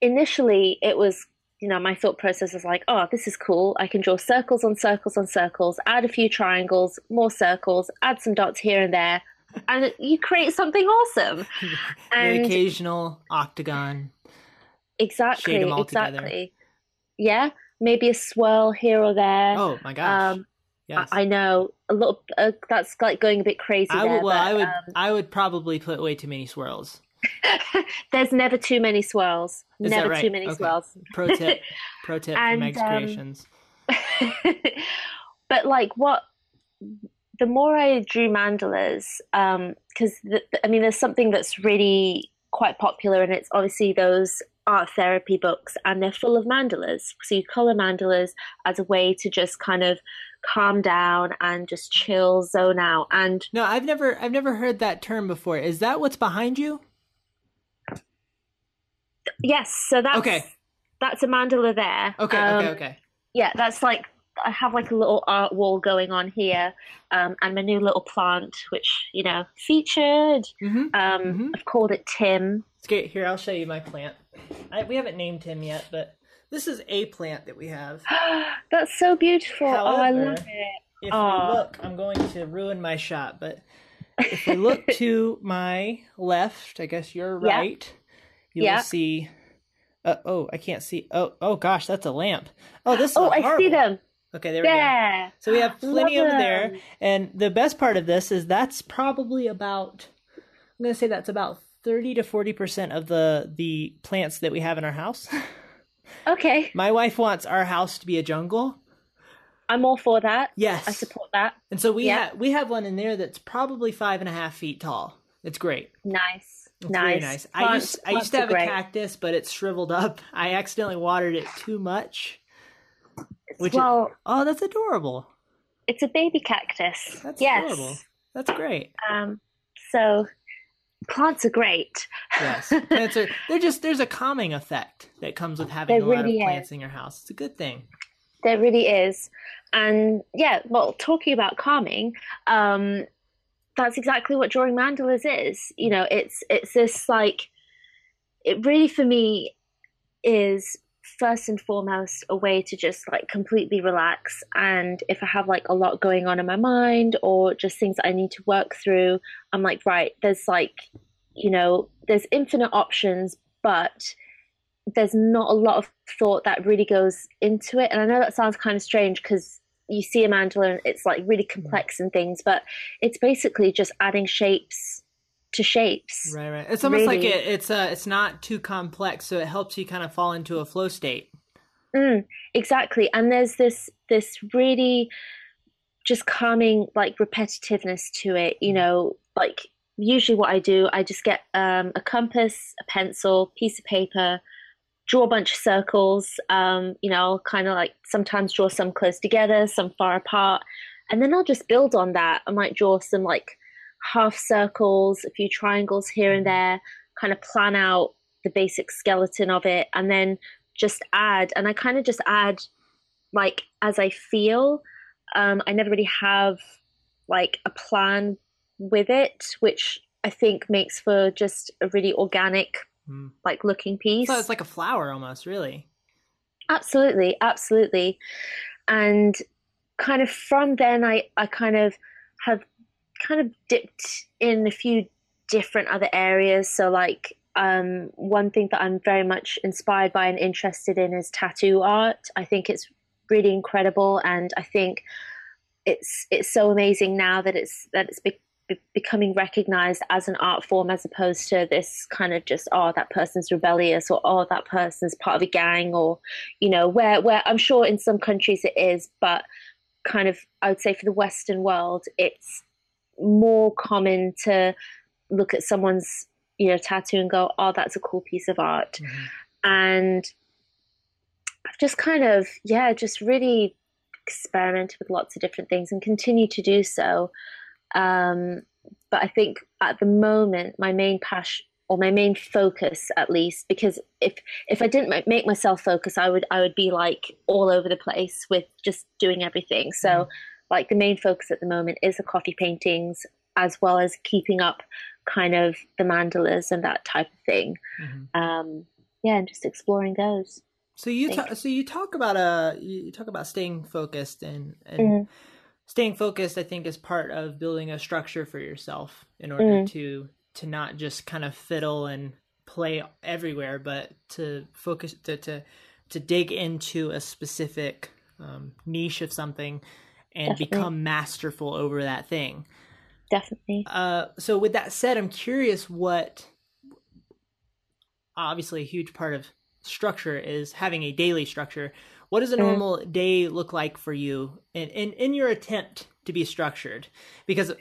initially it was, you know, my thought process was like, oh, this is cool. I can draw circles on circles on circles, add a few triangles, more circles, add some dots here and there, and you create something awesome. The occasional octagon. Exactly. Shade them all together. Yeah. Maybe a swirl here or there. Oh my gosh. Yes. I know a little. That's like going a bit crazy. I would probably put way too many swirls. There's never too many swirls. Is never that right? Too many swirls. Pro tip from Meg's Creations. But the more I drew mandalas, because there's something that's really quite popular, and it's obviously those art therapy books, and they're full of mandalas. So you color mandalas as a way to just kind of calm down and just chill, zone out. And no, I've never heard that term before. Is that what's behind you? Yes, so that's okay. That's a mandala there. Okay. Yeah, that's like I have like a little art wall going on here, and my new little plant, which you know featured. I've called it Tim. It's great. Here, I'll show you my plant. We haven't named him yet, but this is a plant that we have. That's so beautiful. However, I love it. If you look, I'm going to ruin my shot, but if you look to my left, I guess you're right. You'll see Oh, I can't see. Oh gosh, that's a lamp. Oh, this is horrible. I see them. Okay, there we go. So we have plenty over there. And the best part of this is that's probably about, I'm going to say that's about 30 to 40% of the plants that we have in our house. Okay. My wife wants our house to be a jungle. I'm all for that. Yes. I support that. And so we have one in there that's probably 5.5 feet tall. It's great. Nice. It's really nice. I used to have a cactus, but it's shriveled up. I accidentally watered it too much. That's adorable. It's a baby cactus. That's adorable. That's great. So plants are great. Yes. There's a calming effect that comes with having a lot of plants in your house. It's a good thing. There really is. And talking about calming, that's exactly what drawing mandalas is. You know, it's this, like, it really for me is first and foremost a way to just like completely relax. And if I have like a lot going on in my mind or just things that I need to work through, I'm like, right, there's like, you know, there's infinite options, but there's not a lot of thought that really goes into it. And I know that sounds kind of strange because you see a mandala and it's like really complex and things, but it's basically just adding shapes to shapes. Right. It's almost really. Like it's not too complex. So it helps you kind of fall into a flow state. Exactly. And there's this really just calming, like, repetitiveness to it. You know, like usually what I do, I just get a compass, a pencil, piece of paper, draw a bunch of circles, you know, kind of like sometimes draw some close together, some far apart. And then I'll just build on that. I might draw some like half circles, a few triangles here and there, kind of plan out the basic skeleton of it, and then just add. And I kind of just add like as I feel. I never really have like a plan with it, which I think makes for just a really organic like looking piece. So it's like a flower almost, really. Absolutely. And kind of from then I kind of dipped in a few different other areas. So like one thing that I'm very much inspired by and interested in is tattoo art. I think it's really incredible, and I think it's so amazing now that it's becoming recognized as an art form, as opposed to this kind of just, oh, that person's rebellious, or oh, that person's part of a gang, or, you know, where I'm sure in some countries it is, but kind of I would say for the Western world it's more common to look at someone's, you know, tattoo and go, oh, that's a cool piece of art. And I've just kind of just really experimented with lots of different things and continue to do so, but I think at the moment my main passion, or my main focus at least, because if I didn't make myself focus, I would be like all over the place with just doing everything. So like the main focus at the moment is the coffee paintings, as well as keeping up kind of the mandalas and that type of thing. And just exploring those. So you talk about staying focused, and staying focused, I think, is part of building a structure for yourself in order to not just kind of fiddle and play everywhere, but to focus, to dig into a specific niche of something and become masterful over that thing. Definitely. So with that said, I'm curious what, obviously a huge part of structure is having a daily structure. What does a normal day look like for you in your attempt to be structured? Because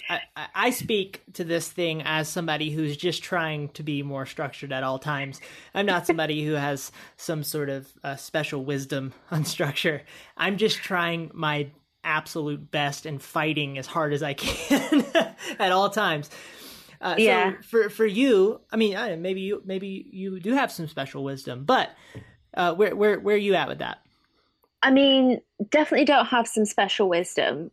I speak to this thing as somebody who's just trying to be more structured at all times. I'm not somebody who has some sort of special wisdom on structure. I'm just trying my absolute best and fighting as hard as I can at all times. So for you, I mean, maybe you do have some special wisdom, but where are you at with that? I mean, definitely don't have some special wisdom.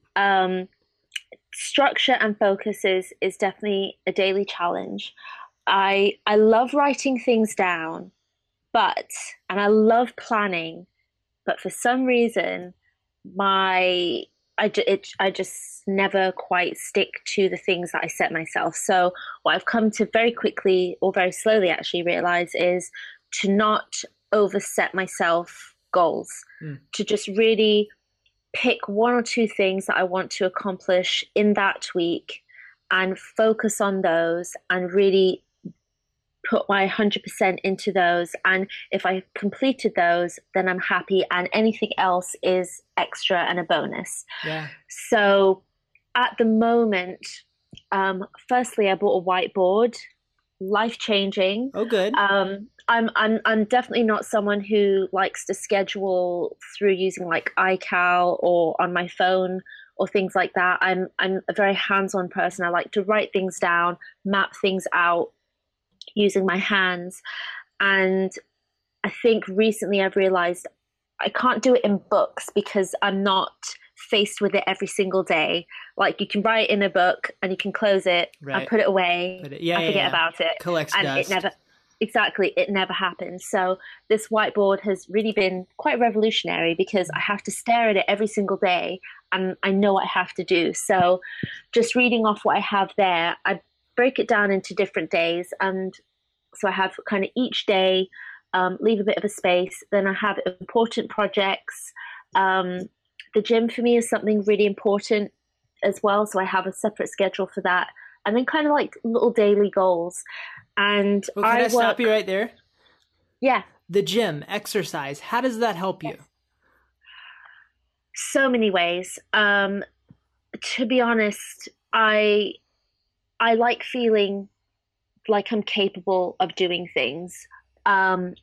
Structure and focus is definitely a daily challenge. I love writing things down, and I love planning, but for some reason I just never quite stick to the things that I set myself. So what I've come to very quickly, or very slowly actually, realize is to not overset myself goals, to just really pick one or two things that I want to accomplish in that week and focus on those and really put my 100% into those. And if I completed those, then I'm happy, and anything else is extra and a bonus. Yeah. So at the moment, firstly, I bought a whiteboard, life-changing. Oh, good. I'm definitely not someone who likes to schedule through using like iCal or on my phone or things like that. I'm a very hands-on person. I like to write things down, map things out using my hands. And I think recently I've realized I can't do it in books because I'm not faced with it every single day. Like, you can write in a book and you can close it and put it away. I forget about it. Collects and dust. It never happens. So this whiteboard has really been quite revolutionary because I have to stare at it every single day and I know what I have to do. So just reading off what I have there, I break it down into different days. And so I have kind of each day, leave a bit of a space. Then I have important projects. The gym for me is something really important as well. So I have a separate schedule for that. And then kind of like little daily goals. And can I stop you right there? Yeah. The gym, exercise, how does that help you? So many ways. To be honest, I like feeling like I'm capable of doing things. And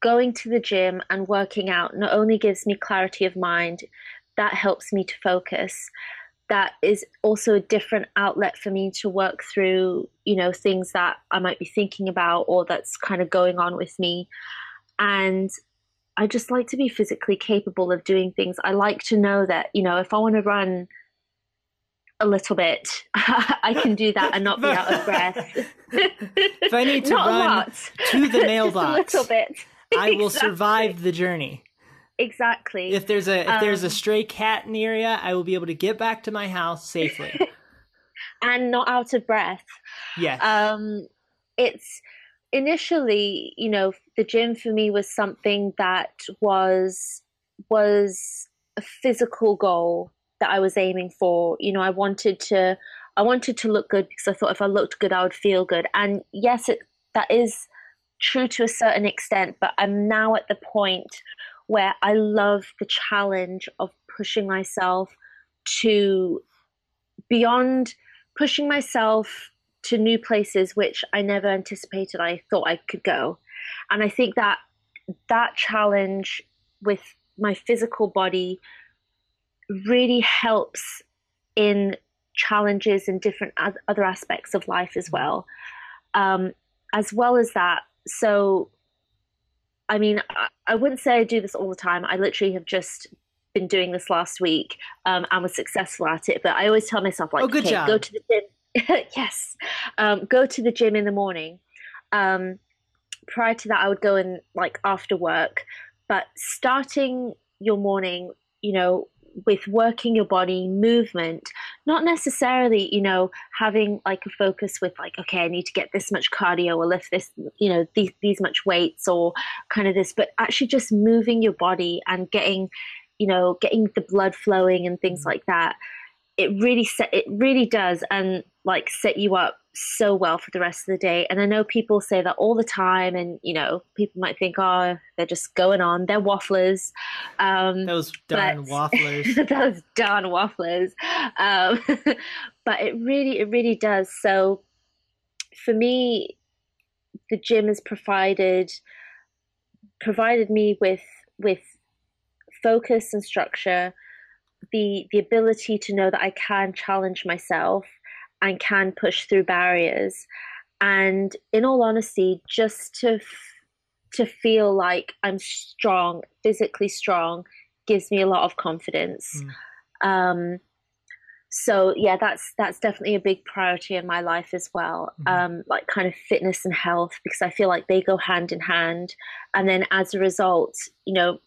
going to the gym and working out not only gives me clarity of mind, that helps me to focus. That is also a different outlet for me to work through, you know, things that I might be thinking about or that's kind of going on with me. And I just like to be physically capable of doing things. I like to know that, you know, if I want to run a little bit, I can do that and not be out of breath. If I need to run to the mailbox, just a little bit, I will survive the journey. Exactly. If there's a stray cat in the area, I will be able to get back to my house safely. And not out of breath. Yes. It's initially, you know, the gym for me was something that was a physical goal that I was aiming for. You know, I wanted to look good because I thought if I looked good, I would feel good. And yes, that is true to a certain extent, but I'm now at the point where I love the challenge of pushing myself to beyond, pushing myself to new places which I never anticipated I thought I could go. And I think that that challenge with my physical body really helps in challenges and different other aspects of life as well. As well as that, so I mean, I wouldn't say I do this all the time. I literally have just been doing this last week and was successful at it. But I always tell myself, like, go to the gym. Yes. Go to the gym in the morning. Prior to that, I would go in, like, after work. But starting your morning, you know, with working your body, movement, not necessarily, you know, having like a focus with like, okay, I need to get this much cardio or lift this, you know, these much weights or kind of this, but actually just moving your body and getting the blood flowing and things like that. It really does. And like set you up so well for the rest of the day. And I know people say that all the time, and you know, people might think, oh, they're just going on, they're wafflers. Those darn wafflers. But it really does. So for me, the gym has provided me with focus and structure, the ability to know that I can challenge myself and can push through barriers. And in all honesty, just to feel like I'm strong, physically strong, gives me a lot of confidence. So yeah, that's definitely a big priority in my life as well. Like kind of fitness and health, because I feel like they go hand in hand. And then as a result, you know,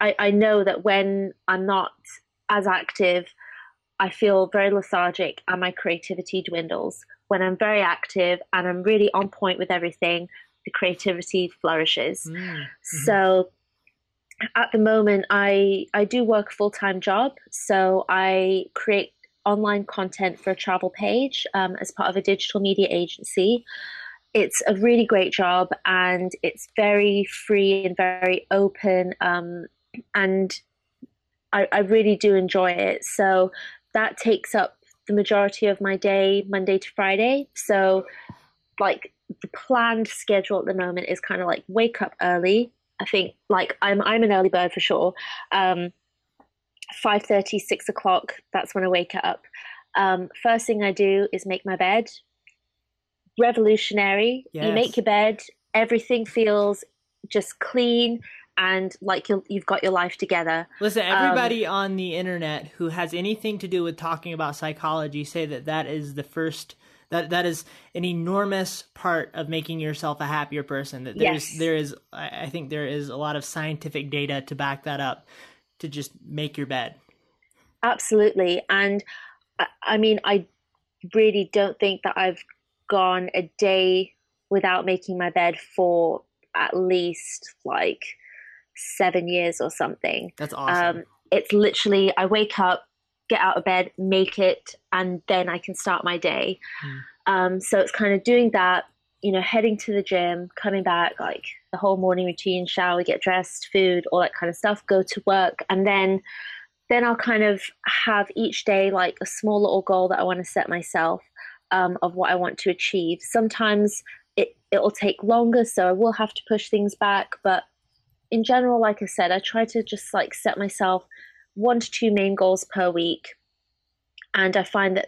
I know that when I'm not as active, I feel very lethargic and my creativity dwindles. When I'm very active and I'm really on point with everything, the creativity flourishes. Mm-hmm. So at the moment, I do work a full-time job. So I create online content for a travel page as part of a digital media agency. It's a really great job, and it's very free and very open, and I really do enjoy it. So that takes up the majority of my day, Monday to Friday. So like the planned schedule at the moment is kind of like wake up early. I think like I'm an early bird for sure. 5:30, 6 o'clock, that's when I wake up. First thing I do is make my bed. Revolutionary. Yes. You make your bed, everything feels just clean and like you've got your life together. Listen, everybody on the internet who has anything to do with talking about psychology say that is the first, that is an enormous part of making yourself a happier person. That there is, I think there is a lot of scientific data to back that up, to just make your bed. Absolutely. And I mean, I really don't think that I've gone a day without making my bed for at least like 7 years or something. That's awesome. It's literally, I wake up, get out of bed, make it, and then I can start my day. So it's kind of doing that, you know, heading to the gym, coming back, like the whole morning routine, shower, get dressed, food, all that kind of stuff, go to work. And then I'll kind of have each day like a small little goal that I want to set myself, of what I want to achieve. Sometimes it'll take longer, so I will have to push things back. But in general, like I said, I try to just like set myself 1 to 2 main goals per week. And I find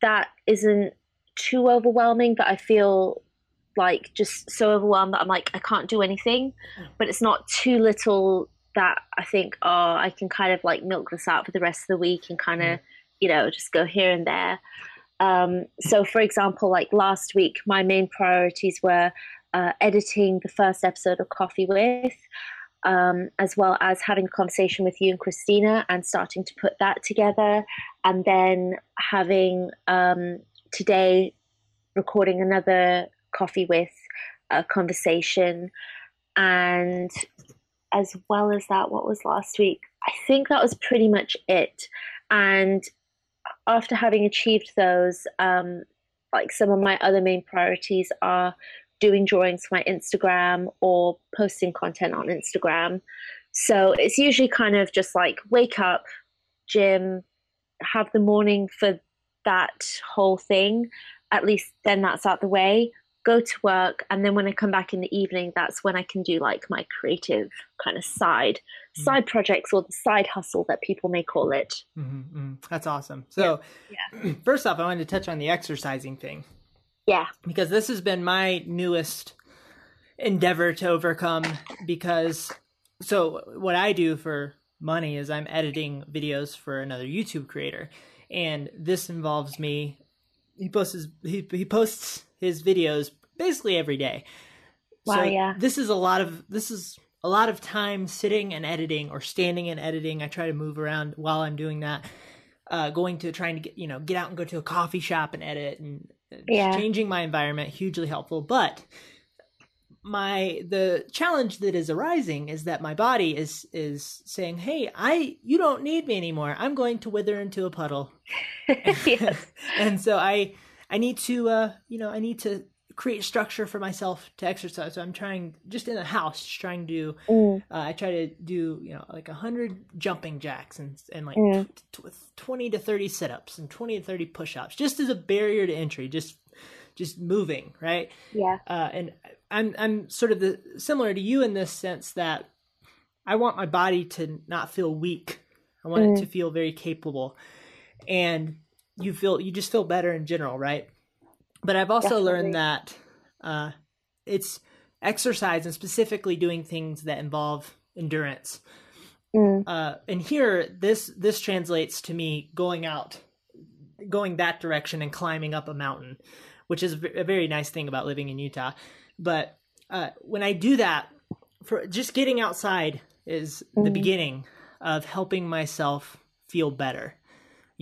that isn't too overwhelming, that I feel like just so overwhelmed that I'm like, I can't do anything, but it's not too little that I think, oh, I can kind of like milk this out for the rest of the week and kind of, you know, just go here and there. So for example, like last week, my main priorities were editing the first episode of Coffee With, as well as having a conversation with you and Christina and starting to put that together, and then having today recording another Coffee With conversation. And as well as that, what was last week? I think that was pretty much it. And after having achieved those, like some of my other main priorities are doing drawings for my Instagram or posting content on Instagram. So it's usually kind of just like wake up, gym, have the morning for that whole thing. At least then that's out the way, go to work. And then when I come back in the evening, that's when I can do like my creative kind of side projects, or the side hustle that people may call it. Mm-hmm. That's awesome. So yeah. First off, I wanted to touch on the exercising thing. Yeah. Because this has been my newest endeavor to overcome, because so what I do for money is I'm editing videos for another YouTube creator. And this involves me. He posts his videos basically every day. Wow, so yeah. This is a lot of time sitting and editing, or standing and editing. I try to move around while I'm doing that. Trying to get out and go to a coffee shop and edit, and changing my environment, hugely helpful. But the challenge that is arising is that my body is saying, hey, you don't need me anymore. I'm going to wither into a puddle. Yes. And so I need to, I need to create structure for myself to exercise. So I'm trying, just in the house, trying to, I try to do, like 100 jumping jacks and like 20 to 30 sit-ups and 20 to 30 push-ups, just as a barrier to entry, just moving. Right. Yeah. And I'm sort of similar to you in this sense that I want my body to not feel weak. I want it to feel very capable, and you just feel better in general. Right. But I've also learned that it's exercise, and specifically doing things that involve endurance. And here, this translates to me going that direction and climbing up a mountain, which is a very nice thing about living in Utah. But when I do that, for just getting outside is the beginning of helping myself feel better.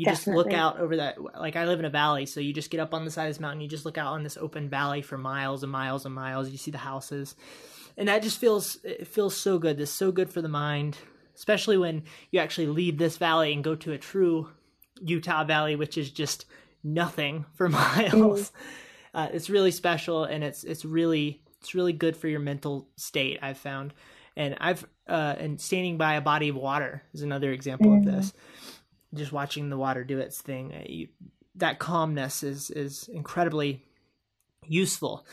You Definitely. Just look out over that. Like, I live in a valley, so you just get up on the side of this mountain. You just look out on this open valley for miles and miles and miles. You see the houses. And that just feels so good. It's so good for the mind, especially when you actually leave this valley and go to a true Utah valley, which is just nothing for miles. It's really special, and it's really good for your mental state, I've found. And I've standing by a body of water is another example of this. Just watching the water do its thing, that calmness is incredibly useful.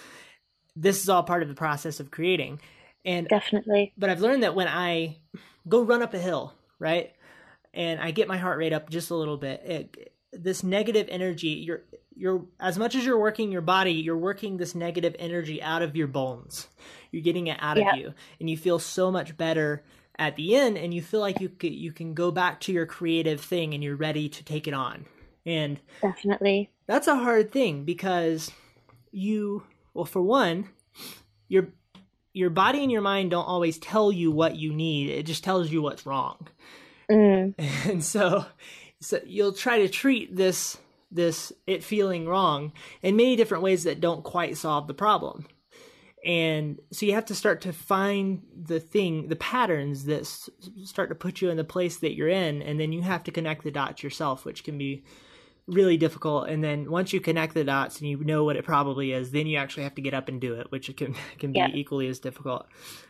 This is all part of the process of creating. And Definitely. But I've learned that when I go run up a hill, right, and I get my heart rate up just a little bit, this negative energy, you're as much as you're working your body, you're working this negative energy out of your bones. You're getting it out of you, and you feel so much better at the end, and you feel like you can go back to your creative thing, and you're ready to take it on. And Definitely. That's a hard thing, because for one, your body and your mind don't always tell you what you need. It just tells you what's wrong. And so you'll try to treat this feeling wrong in many different ways that don't quite solve the problem. And so you have to start to find the patterns that start to put you in the place that you're in. And then you have to connect the dots yourself, which can be really difficult. And then once you connect the dots and you know what it probably is, then you actually have to get up and do it, which can be equally as difficult.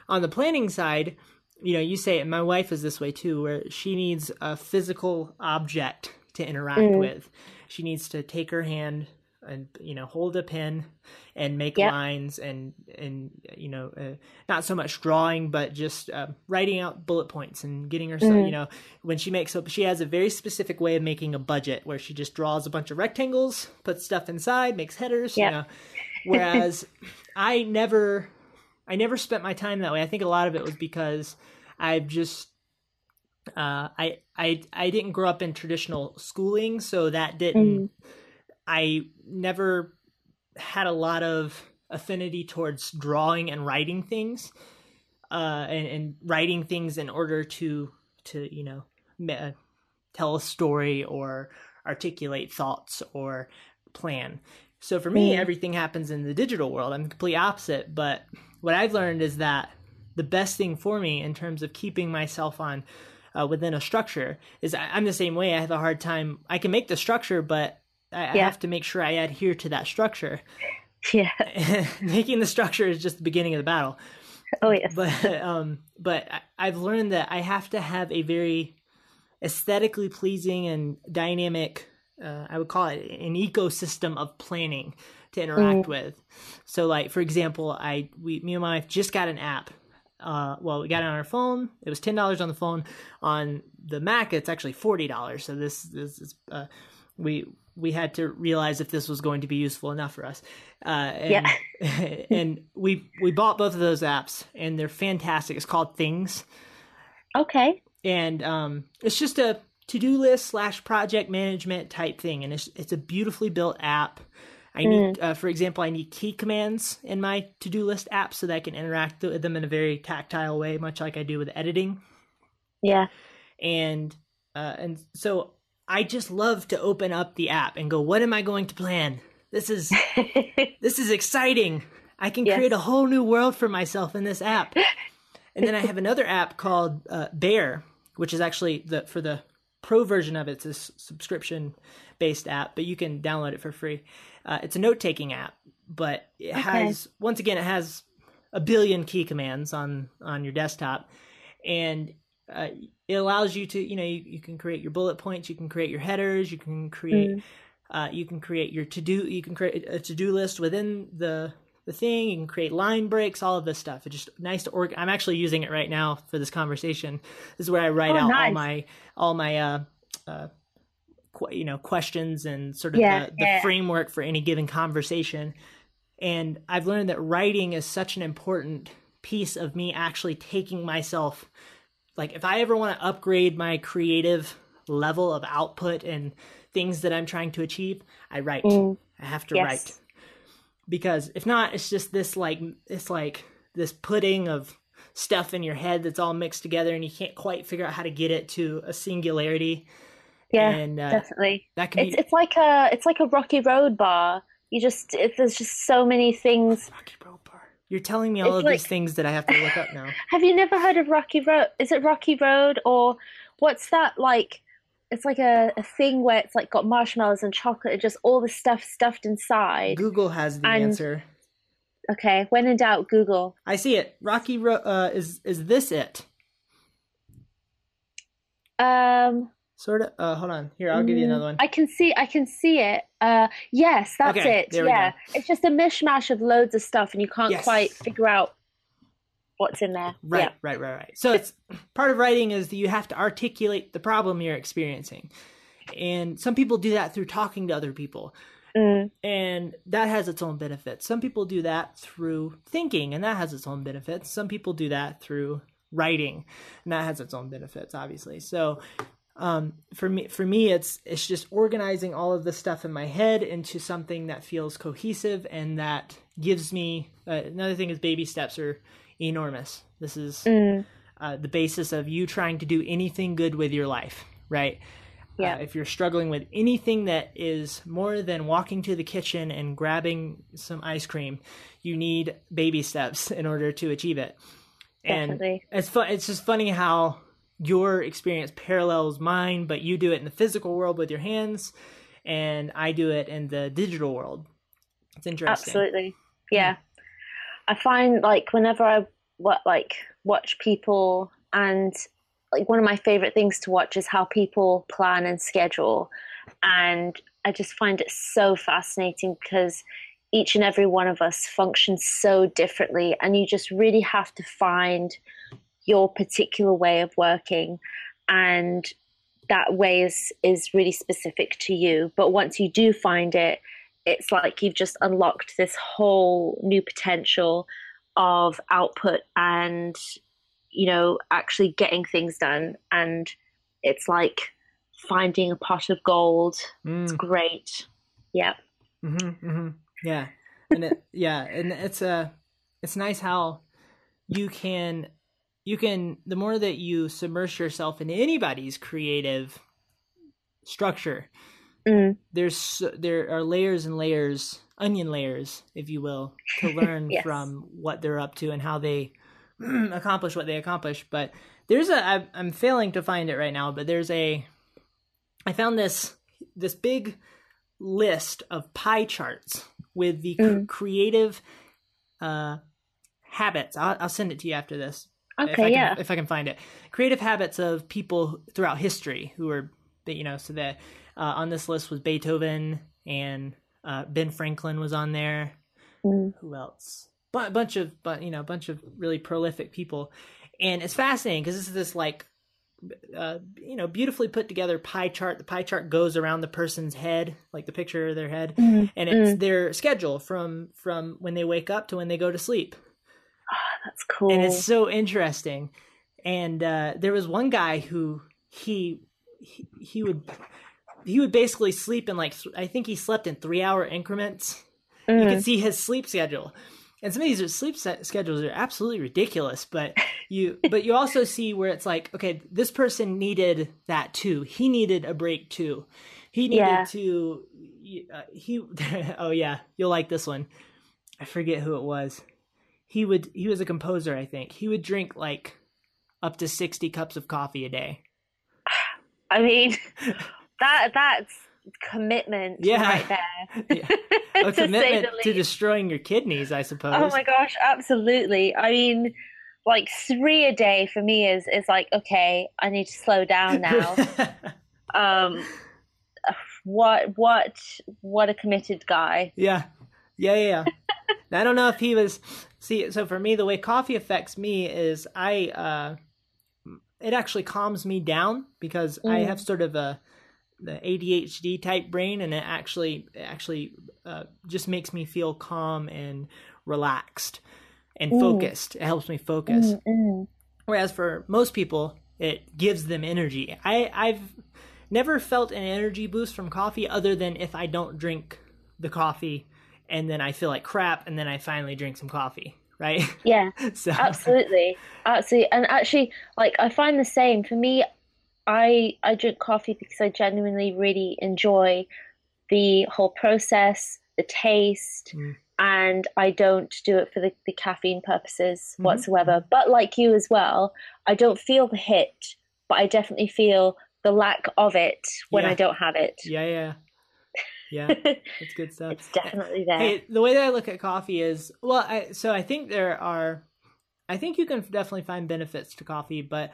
On the planning side, you say, and my wife is this way too, where she needs a physical object to interact with. She needs to take her hand and, hold a pen and make lines and not so much drawing, but just writing out bullet points and getting herself, when she has a very specific way of making a budget where she just draws a bunch of rectangles, puts stuff inside, makes headers, whereas I never spent my time that way. I think a lot of it was because I've just, I didn't grow up in traditional schooling, so that didn't, I never had a lot of affinity towards drawing and writing things, and writing things in order to tell a story or articulate thoughts or plan. So for me, everything happens in the digital world. I'm the complete opposite, but what I've learned is that the best thing for me in terms of keeping myself on within a structure is I'm the same way. I have a hard time. I can make the structure, but I have to make sure I adhere to that structure. Yeah. Making the structure is just the beginning of the battle. Oh, yes. But I've learned that I have to have a very aesthetically pleasing and dynamic, I would call it an ecosystem of planning to interact with. So, like, for example, me and my wife just got an app. We got it on our phone. It was $10 on the phone. On the Mac, it's actually $40. So this is we had to realize if this was going to be useful enough for us. And we bought both of those apps, and they're fantastic. It's called Things. Okay. And it's just a to-do list / project management type thing. And it's a beautifully built app. I need, for example, I need key commands in my to-do list app so that I can interact with them in a very tactile way, much like I do with editing. Yeah. And so I just love to open up the app and go, what am I going to plan? This is exciting. I can create a whole new world for myself in this app. And then I have another app called Bear, which is actually for the pro version of it. It's a subscription-based app, but you can download it for free. It's a note-taking app, but it has, once again, it has 1 billion key commands on your desktop. And it allows you to, you can create your bullet points, you can create your headers, you can create, you can create a to-do list within the thing. You can create line breaks, all of this stuff. It's just nice to organize. I'm actually using it right now for this conversation. This is where I write out all my questions and sort of the framework for any given conversation. And I've learned that writing is such an important piece of me actually taking myself, like, if I ever want to upgrade my creative level of output and things that I'm trying to achieve, I write. I have to write. Because if not, it's just it's like this pudding of stuff in your head that's all mixed together, and you can't quite figure out how to get it to a singularity. Yeah, and, definitely. That can be... it's like a Rocky Road bar. You just there's just so many things. Rocky Road bar. You're telling me all of these things that I have to look up now. Have you never heard of Rocky Road? Is it Rocky Road or what's that like? It's like a thing where it's like got marshmallows and chocolate and just all the stuff stuffed inside. Google has the answer. Okay, when in doubt, Google. I see it. Rocky Road. Is this it? Sort of. Hold on. Here, I'll give you another one. I can see it. Yes, that's okay, it. Yeah, it's just a mishmash of loads of stuff, and you can't quite figure out what's in there. Right. So it's part of writing is that you have to articulate the problem you're experiencing, and some people do that through talking to other people, and that has its own benefits. Some people do that through thinking, and that has its own benefits. Some people do that through writing, and that has its own benefits, obviously. So for me it's just organizing all of this stuff in my head into something that feels cohesive and that gives me another thing is baby steps are enormous. This is the basis of you trying to do anything good with your life, right? Yeah. If you're struggling with anything that is more than walking to the kitchen and grabbing some ice cream, you need baby steps in order to achieve it. Definitely. And it's fun. It's just funny how your experience parallels mine, but you do it in the physical world with your hands, and I do it in the digital world. It's interesting. Absolutely, yeah. I find like whenever I watch people, and like one of my favorite things to watch is how people plan and schedule, and I just find it so fascinating because each and every one of us functions so differently, and you just really have to find your particular way of working, and that way is really specific to you. But once you do find it, it's like you've just unlocked this whole new potential of output and, you know, actually getting things done. And it's like finding a pot of gold. It's great. Yeah. Mm-hmm, mm-hmm. Yeah. And it, and it's nice how you can, the more that you submerge yourself in anybody's creative structure, there are layers and layers, onion layers, if you will, to learn from what they're up to and how they accomplish what they accomplish. But there's I'm failing to find it right now, but I found this big list of pie charts with the creative habits. I'll send it to you after this. Okay, if I can find it. Creative habits of people throughout history who are, you know, so that on this list was Beethoven and Ben Franklin was on there. Who else? But a bunch of really prolific people. And it's fascinating because this is this like, beautifully put together pie chart. The pie chart goes around the person's head, like the picture of their head. And it's their schedule from when they wake up to when they go to sleep. Oh, that's cool. And it's so interesting. And there was one guy who he would basically sleep in I think he slept in 3-hour increments. You can see his sleep schedule. And some of these sleep schedules are absolutely ridiculous, but you also see where it's like, okay, this person needed that too. He needed a break too. He needed to oh yeah, you'll like this one. I forget who it was. He was a composer, I think. He would drink like up to 60 cups of coffee a day. I mean, that's commitment right there. A commitment to destroying your kidneys, I suppose. Oh my gosh, absolutely. I mean, like 3 a day for me is like, okay, I need to slow down now. What a committed guy. Yeah. I don't know if he was. See, so for me, the way coffee affects me is it actually calms me down because I have sort of the ADHD type brain, and it actually just makes me feel calm and relaxed and focused. It helps me focus. Whereas for most people, it gives them energy. I've never felt an energy boost from coffee other than if I don't drink the coffee. And then I feel like crap, and then I finally drink some coffee, right? Yeah, so. Absolutely. And actually, like, I find the same. For me, I drink coffee because I genuinely really enjoy the whole process, the taste, and I don't do it for the caffeine purposes whatsoever. But like you as well, I don't feel the hit, but I definitely feel the lack of it when I don't have it. Yeah, it's good stuff. It's definitely there. Hey, the way that I look at coffee is, well, I think there are, I think you can definitely find benefits to coffee, but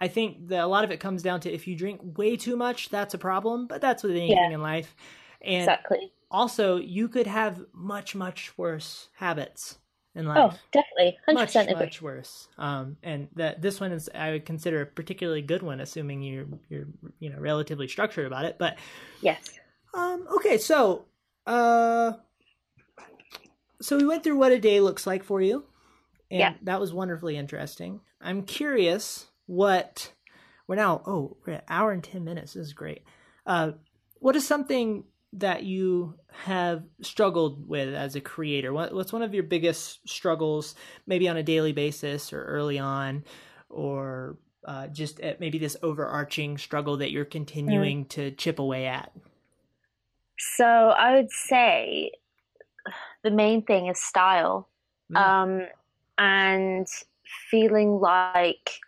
I think that a lot of it comes down to if you drink way too much, that's a problem, but that's with anything in life. And exactly. Also, you could have much, much worse habits in life. Oh, definitely. 100% much, agree. Much worse. And that this one is, I would consider a particularly good one, assuming you're you know, relatively structured about it. But yes. Okay, so we went through what a day looks like for you, and that was wonderfully interesting. I'm curious what we're now. Oh, we're at an hour and 10 minutes. This is great. What is something that you have struggled with as a creator? What's one of your biggest struggles, maybe on a daily basis, or early on, or just at maybe this overarching struggle that you're continuing to chip away at? So I would say the main thing is style, and feeling like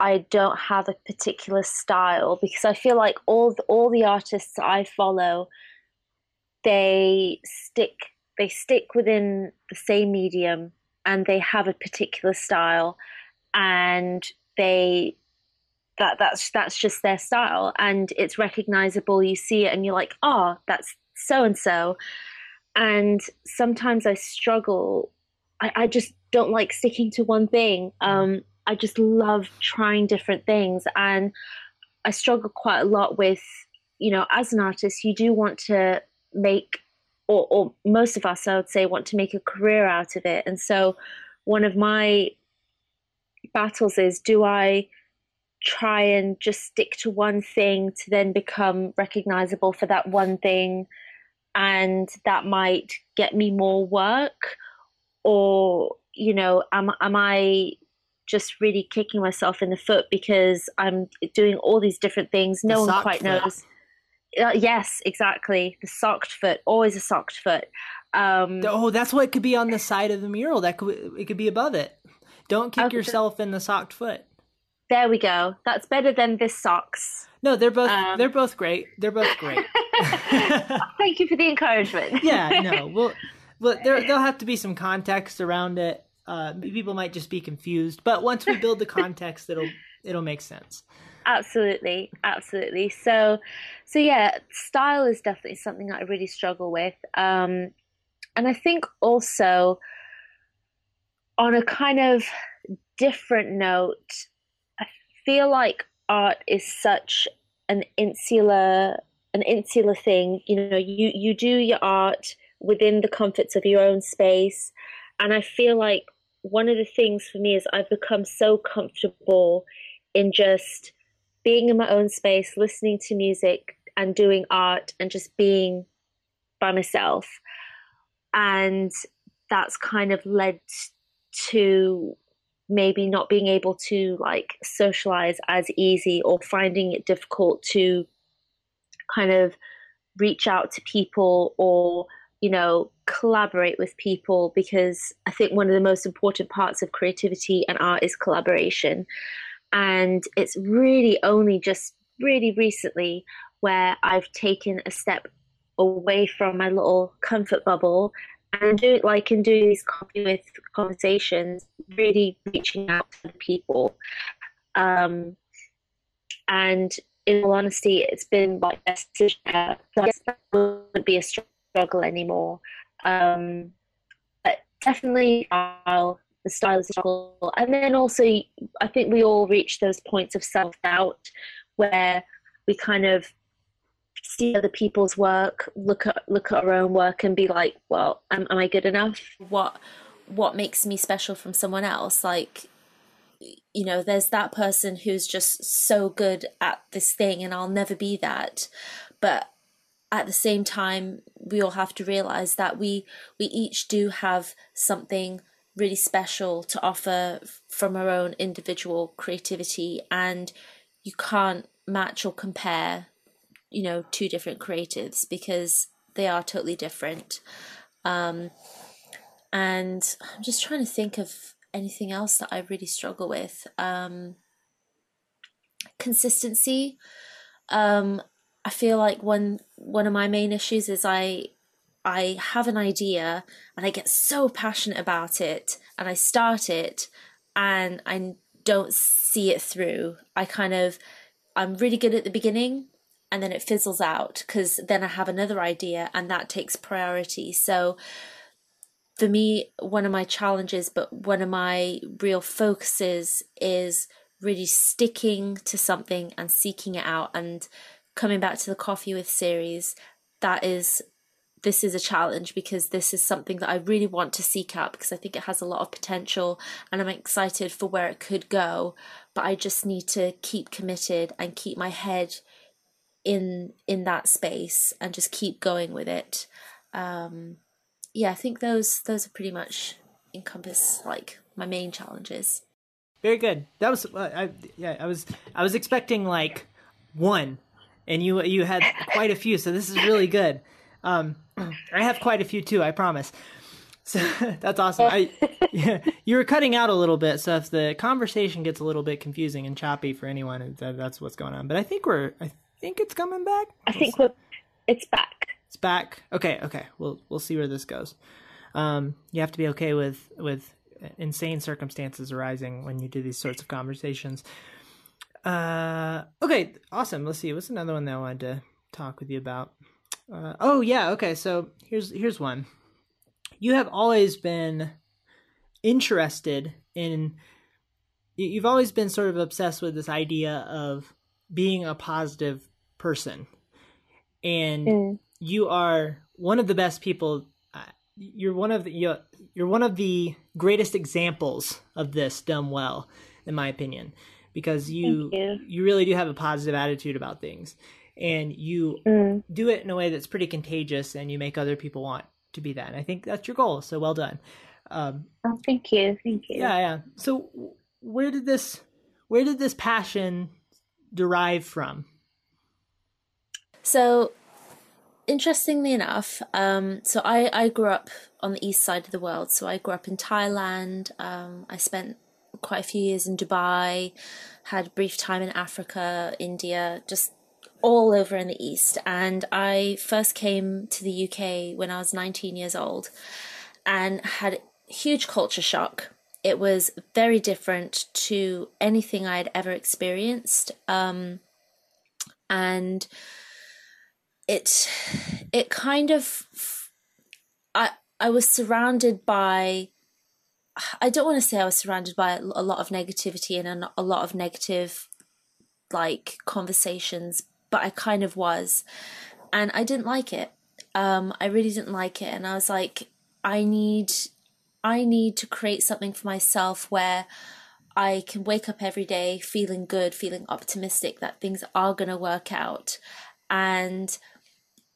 I don't have a particular style, because I feel like all the artists I follow, they stick within the same medium, and they have a particular style, and they. That's just their style, and it's recognizable. You see it and you're like, oh, that's so-and-so. And sometimes I struggle. I just don't like sticking to one thing. I just love trying different things. And I struggle quite a lot with, you know, as an artist, you do want to make, or most of us, I would say, want to make a career out of it. And so one of my battles is, do I try and just stick to one thing to then become recognizable for that one thing, and that might get me more work? Or, you know, am I just really kicking myself in the foot because I'm doing all these different things? No one quite knows. Yes, exactly. The socked foot, always a socked foot. That's what could be on the side of the mural. It could be above it. Don't kick yourself in the socked foot. There we go. That's better than this socks. No, they're both great. They're both great. Thank you for the encouragement. Yeah, no. Well, there'll have to be some context around it. People might just be confused, but once we build the context, it'll make sense. Absolutely, absolutely. So yeah, style is definitely something that I really struggle with, and I think also on a kind of different note. Feel like art is such an insular thing. You know, you do your art within the comforts of your own space, and I feel like one of the things for me is I've become so comfortable in just being in my own space, listening to music and doing art and just being by myself, and that's kind of led to maybe not being able to like socialize as easy, or finding it difficult to kind of reach out to people or, you know, collaborate with people, because I think one of the most important parts of creativity and art is collaboration. And it's really only just really recently where I've taken a step away from my little comfort bubble and do these Coffee With conversations, really reaching out to people. And in all honesty, it's been like a decision. I guess that wouldn't be a struggle anymore. But definitely the style is a struggle. And then also, I think we all reach those points of self-doubt where we kind of see other people's work, look at our own work and be like, well, am I good enough? What makes me special from someone else? Like, you know, there's that person who's just so good at this thing and I'll never be that. But at the same time, we all have to realize that we each do have something really special to offer from our own individual creativity, and you can't match or compare, you know, two different creatives, because they are totally different. And I'm just trying to think of anything else that I really struggle with. Consistency. I feel like one of my main issues is I have an idea and I get so passionate about it and I start it and I don't see it through. I'm really good at the beginning and then it fizzles out, because then I have another idea and that takes priority. So for me, one of my challenges, but one of my real focuses, is really sticking to something and seeking it out. And coming back to the Coffee With series, this is a challenge, because this is something that I really want to seek out, because I think it has a lot of potential and I'm excited for where it could go, but I just need to keep committed and keep my head in that space and just keep going with it. Yeah, I think those are pretty much encompass like my main challenges. Very good. That was I was expecting like one, and you had quite a few, so this is really good. I have quite a few too, I promise. So that's awesome. You were cutting out a little bit, so if the conversation gets a little bit confusing and choppy for anyone, that's what's going on. But I think it's coming back. It's back. It's back. Okay. We'll see where this goes. You have to be okay with insane circumstances arising when you do these sorts of conversations. Okay, awesome. Let's see. What's another one that I wanted to talk with you about? Okay. So here's one. You have always been interested in, you've always been sort of obsessed with this idea of being a positive person. And you are one of the best people. You're one of the greatest examples of this done well, in my opinion, because you really do have a positive attitude about things. And you do it in a way that's pretty contagious, and you make other people want to be that. And I think that's your goal. So well done. Thank you. Yeah. So where did this passion derive from? So interestingly enough, so I grew up on the east side of the world. So I grew up in Thailand. I spent quite a few years in Dubai, had a brief time in Africa, India, just all over in the East. And I first came to the UK when I was 19 years old and had huge culture shock. It was very different to anything I had ever experienced. And it kind of, I was surrounded by, I don't want to say I was surrounded by a lot of negativity and a lot of negative like conversations, but I kind of was, and I didn't like it. I really didn't like it. And I was like, I need to create something for myself where I can wake up every day feeling good, feeling optimistic that things are going to work out. And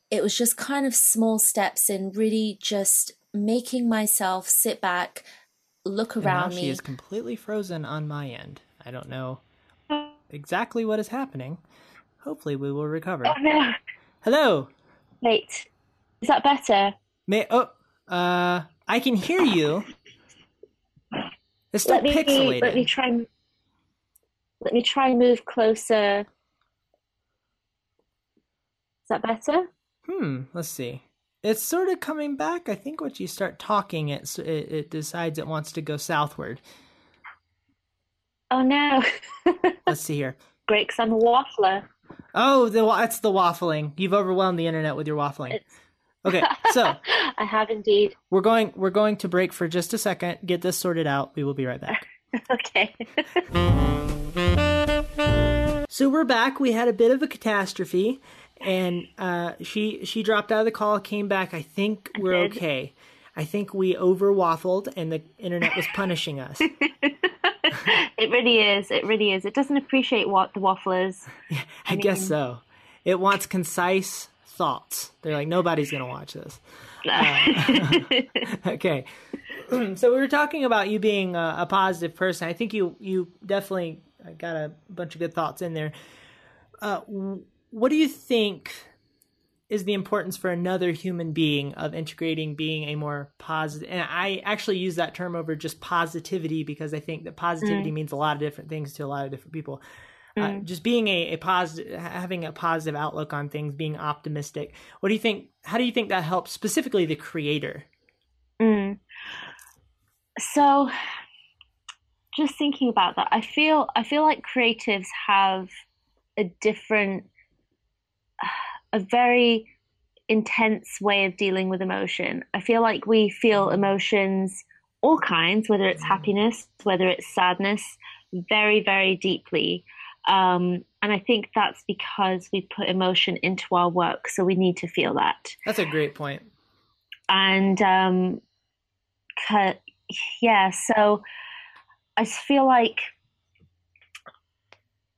it was just kind of small steps in really just making myself sit back, look around me. She is completely frozen on my end. I don't know exactly what is happening. Hopefully we will recover. Oh, no. Hello. Wait, is that better? I can hear you. It's still pixelated. Let me try and move closer. Is that better? Let's see. It's sort of coming back. I think once you start talking, it decides it wants to go southward. Oh no. Let's see here. Great, because I'm a waffler. Oh, that's the waffling. You've overwhelmed the internet with your waffling. Okay, so I have indeed. We're going to break for just a second. Get this sorted out. We will be right back. Okay. So we're back. We had a bit of a catastrophe, and she dropped out of the call, came back. I think we're okay. I think we over waffled, and the internet was punishing us. It really is. It really is. It doesn't appreciate what the waffle is. Yeah, I mean, guess so. It wants concise thoughts. They're like, nobody's going to watch this. No. Okay. So we were talking about you being a positive person. I think you definitely got a bunch of good thoughts in there. What do you think is the importance for another human being of integrating being a more positive? And I actually use that term over just positivity, because I think that positivity means a lot of different things to a lot of different people. Just being a positive, having a positive outlook on things, being optimistic. What do you think? How do you think that helps specifically the creator? So just thinking about that, I feel like creatives have a different, a very intense way of dealing with emotion. I feel like we feel emotions, all kinds, whether it's happiness, whether it's sadness, very, very deeply. And I think that's because we put emotion into our work, so we need to feel that. That's a great point. And yeah, so I just feel like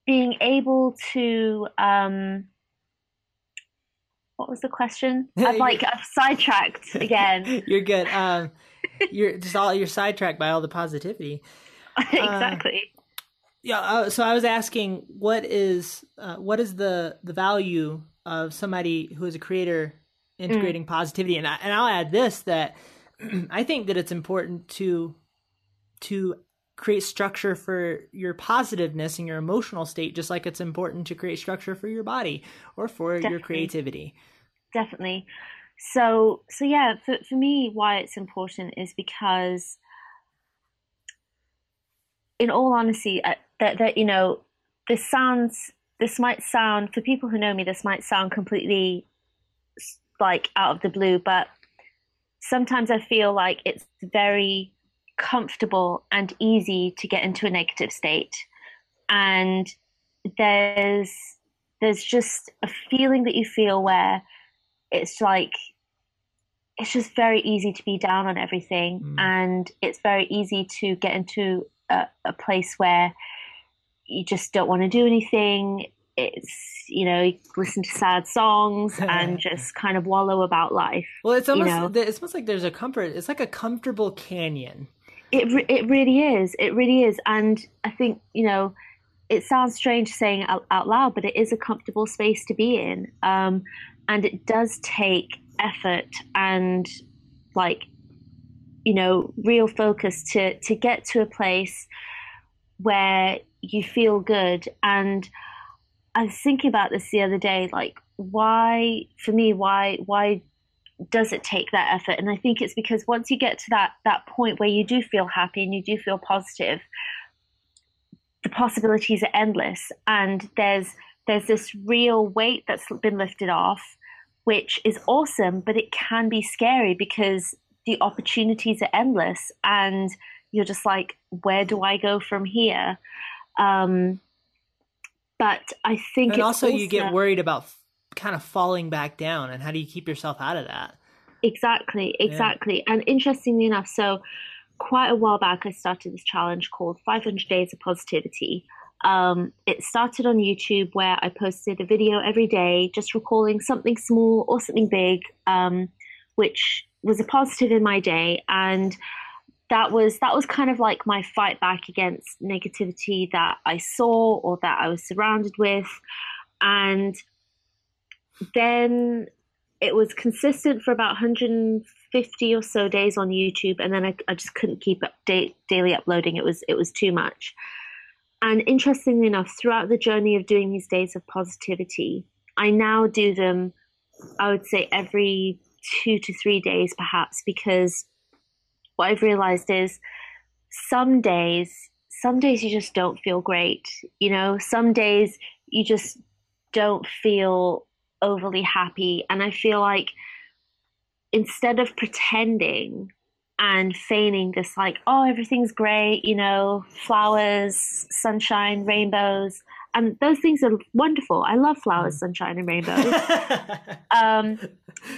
being able to what was the question? I've sidetracked again. You're good. You're sidetracked by all the positivity. Exactly. So I was asking, what is the value of somebody who is a creator integrating positivity? And I'll add this, that I think that it's important to create structure for your positiveness and your emotional state, just like it's important to create structure for your body or for your creativity. Definitely. So yeah, for me, why it's important is because, in all honesty, that you know, this might sound for people who know me, this might sound completely like out of the blue, but sometimes I feel like it's very comfortable and easy to get into a negative state, and there's just a feeling that you feel where it's like it's just very easy to be down on everything, and it's very easy to get into a place where you just don't want to do anything. It's, you know, you listen to sad songs and just kind of wallow about life. Well, it's almost like there's a comfort. It's like a comfortable canyon. It really is. It really is. And I think, you know, it sounds strange saying out loud, but it is a comfortable space to be in. And it does take effort and, like, you know, real focus to get to a place where you feel good. And I was thinking about this the other day, like, why does it take that effort? And I think it's because once you get to that point where you do feel happy and you do feel positive, the possibilities are endless. And there's this real weight that's been lifted off, which is awesome, but it can be scary because the opportunities are endless and you're just like, where do I go from here? But I think, and also you get worried about kind of falling back down, and how do you keep yourself out of that? Exactly. Yeah. And interestingly enough, so quite a while back, I started this challenge called 500 Days of Positivity. It started on YouTube, where I posted a video every day, just recalling something small or something big, which was a positive in my day. And that was kind of like my fight back against negativity that I saw or that I was surrounded with. And then it was consistent for about 150 or so days on YouTube. And then I just couldn't keep up daily uploading. It was too much. And interestingly enough, throughout the journey of doing these days of positivity, I now do them, I would say, every 2 to 3 days perhaps, because what I've realized is some days you just don't feel great. You know, some days you just don't feel overly happy. And I feel like instead of pretending and feigning this, like, oh, everything's great, you know, flowers, sunshine, rainbows, and those things are wonderful. I love flowers, sunshine, and rainbows.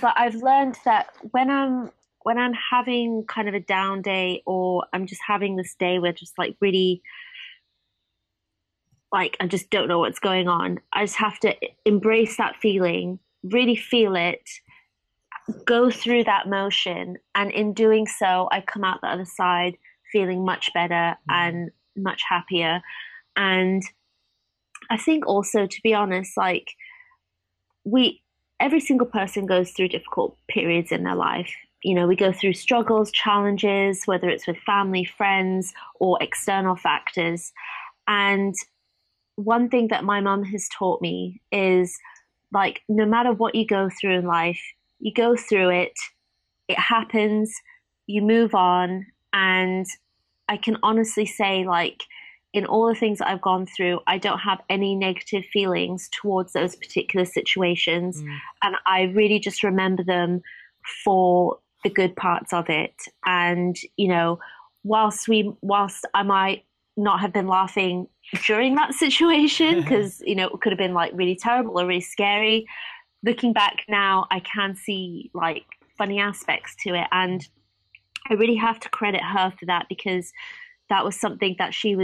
But I've learned that when I'm having kind of a down day, or I'm just having this day where just like really, like, I just don't know what's going on, I just have to embrace that feeling, really feel it, go through that motion. And in doing so, I come out the other side feeling much better and much happier. And I think also, to be honest, like every single person goes through difficult periods in their life. You know, we go through struggles, challenges, whether it's with family, friends, or external factors. And one thing that my mum has taught me is, like, no matter what you go through in life, you go through it, it happens, you move on. And I can honestly say, like, in all the things that I've gone through, I don't have any negative feelings towards those particular situations. Mm. And I really just remember them for the good parts of it. And, you know, whilst I might not have been laughing during that situation, because, you know, it could have been like really terrible or really scary, looking back now, I can see like funny aspects to it. And I really have to credit her for that, because that was something that she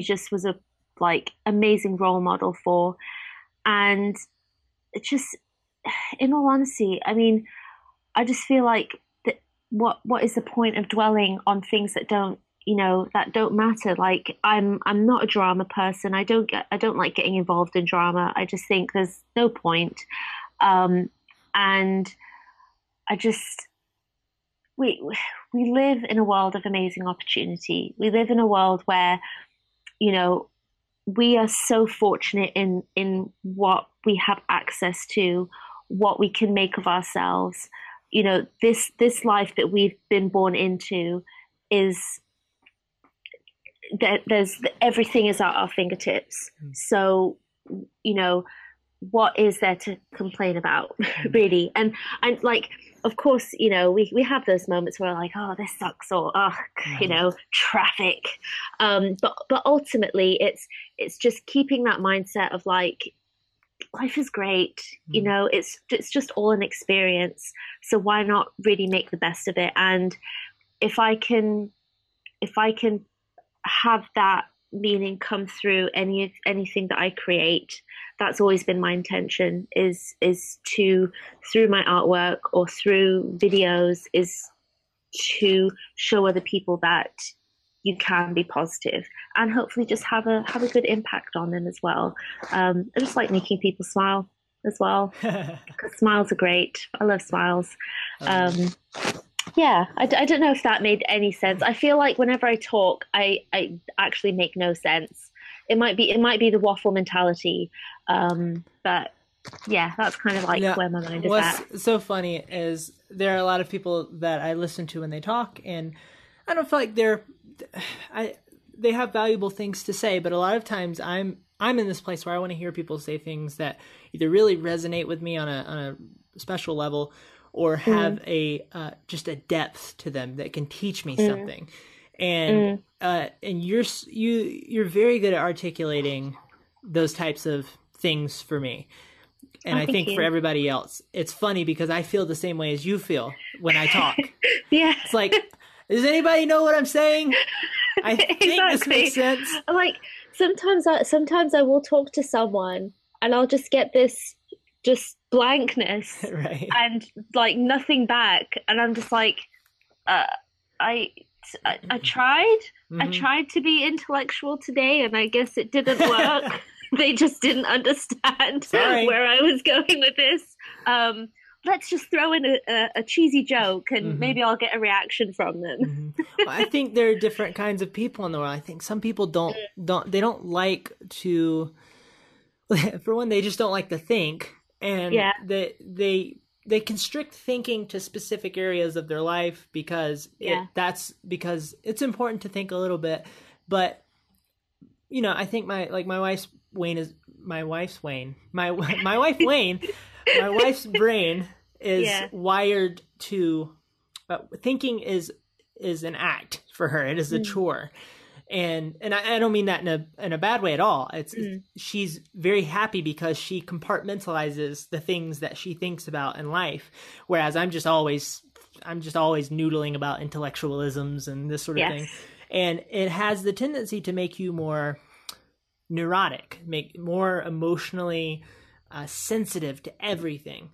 just was a like amazing role model for. And it just, in all honesty, I mean, I just feel like that what is the point of dwelling on things that don't, you know, that don't matter? Like I'm not a drama person. I don't like getting involved in drama. I just think there's no point. And I just, we live in a world of amazing opportunity. We live in a world where, you know, we are so fortunate in what we have access to, what we can make of ourselves. You know, this life that we've been born into is that there's everything is at our fingertips. Mm. So, you know, what is there to complain about, really? And like, of course, you know, we have those moments where we're like, oh, this sucks, or oh, you know, traffic. But ultimately, it's just keeping that mindset of like, life is great. Mm. You know, it's just all an experience. So why not really make the best of it? And if I can have that meaning come through anything that I create, that's always been my intention, is to, through my artwork or through videos, is to show other people that you can be positive and hopefully just have a good impact on them as well. I just like making people smile as well, because smiles are great. I love smiles. Yeah, I don't know if that made any sense. I feel like whenever I talk, I actually make no sense. It might be the waffle mentality, but yeah, that's kind of like where my mind is at. What's so funny is there are a lot of people that I listen to when they talk, and I don't feel like they have valuable things to say, but a lot of times I'm in this place where I want to hear people say things that either really resonate with me on a special level, or have just a depth to them that can teach me something. And and you're very good at articulating those types of things for me. And I think for everybody else, it's funny because I feel the same way as you feel when I talk. Yeah. It's like, does anybody know what I'm saying? I think this makes sense. Like sometimes I will talk to someone and I'll just get this just blankness and like nothing back, and I'm just like, I tried I tried to be intellectual today and I guess it didn't work. They just didn't understand where I was going with this. Let's just throw in a cheesy joke and maybe I'll get a reaction from them. Well, I think there are different kinds of people in the world. I think some people don't like to, for one, they just don't like to think. And they constrict thinking to specific areas of their life because because it's important to think a little bit. But, you know, I think my wife's brain is wired to, thinking is an act for her. It is a chore. And I don't mean that in a bad way at all. She's very happy because she compartmentalizes the things that she thinks about in life, whereas I'm just always noodling about intellectualisms and this sort of thing. And it has the tendency to make you more neurotic, make more emotionally sensitive to everything.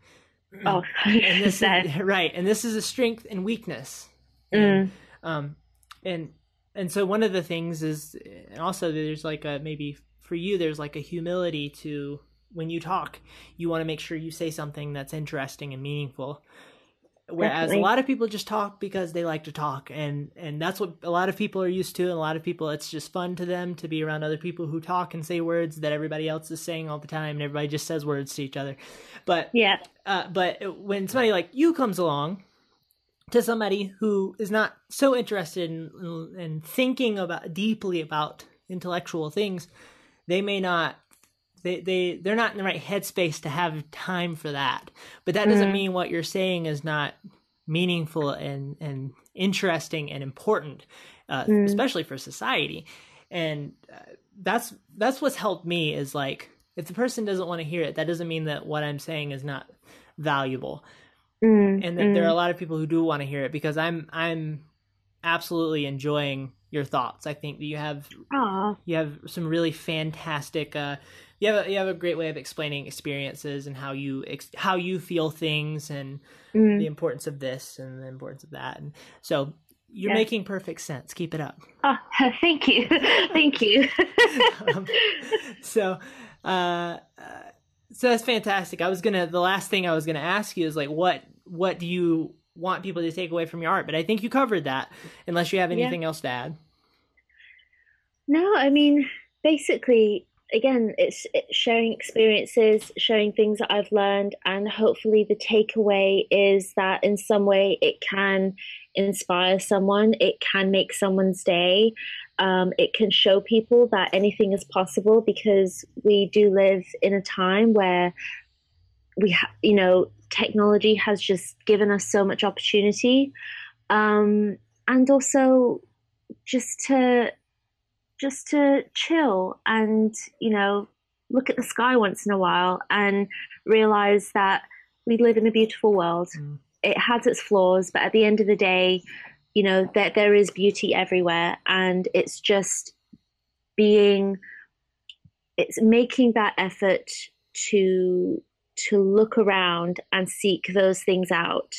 Oh, and this is, and this is a strength and weakness. And so one of the things is, and also there's like a, maybe for you, there's like a humility to when you talk, you want to make sure you say something that's interesting and meaningful. Whereas Definitely. A lot of people just talk because they like to talk, and that's what a lot of people are used to. And a lot of people, it's just fun to them to be around other people who talk and say words that everybody else is saying all the time. And everybody just says words to each other. But yeah, but when somebody like you comes along to somebody who is not so interested in thinking about deeply about intellectual things, they may not. They're not in the right headspace to have time for that. But that doesn't mean what you're saying is not meaningful and interesting and important, especially for society. And that's what's helped me is like, if the person doesn't want to hear it, that doesn't mean that what I'm saying is not valuable. And that there are a lot of people who do want to hear it, because I'm absolutely enjoying your thoughts. I think that you have some really fantastic, you have a great way of explaining experiences and how you feel things and the importance of this and the importance of that. And so you're making perfect sense. Keep it up. Oh, thank you. Thank you. So that's fantastic. The last thing I was going to ask you is like, what do you want people to take away from your art? But I think you covered that, unless you have anything else to add. No, I mean, basically, again, it's sharing experiences, sharing things that I've learned, and hopefully the takeaway is that in some way it can inspire someone, it can make someone's day, it can show people that anything is possible, because we do live in a time where technology has just given us so much opportunity, and also just to chill and look at the sky once in a while and realize that we live in a beautiful world. It has its flaws, but at the end of the day, that there is beauty everywhere, and it's just making that effort to look around and seek those things out,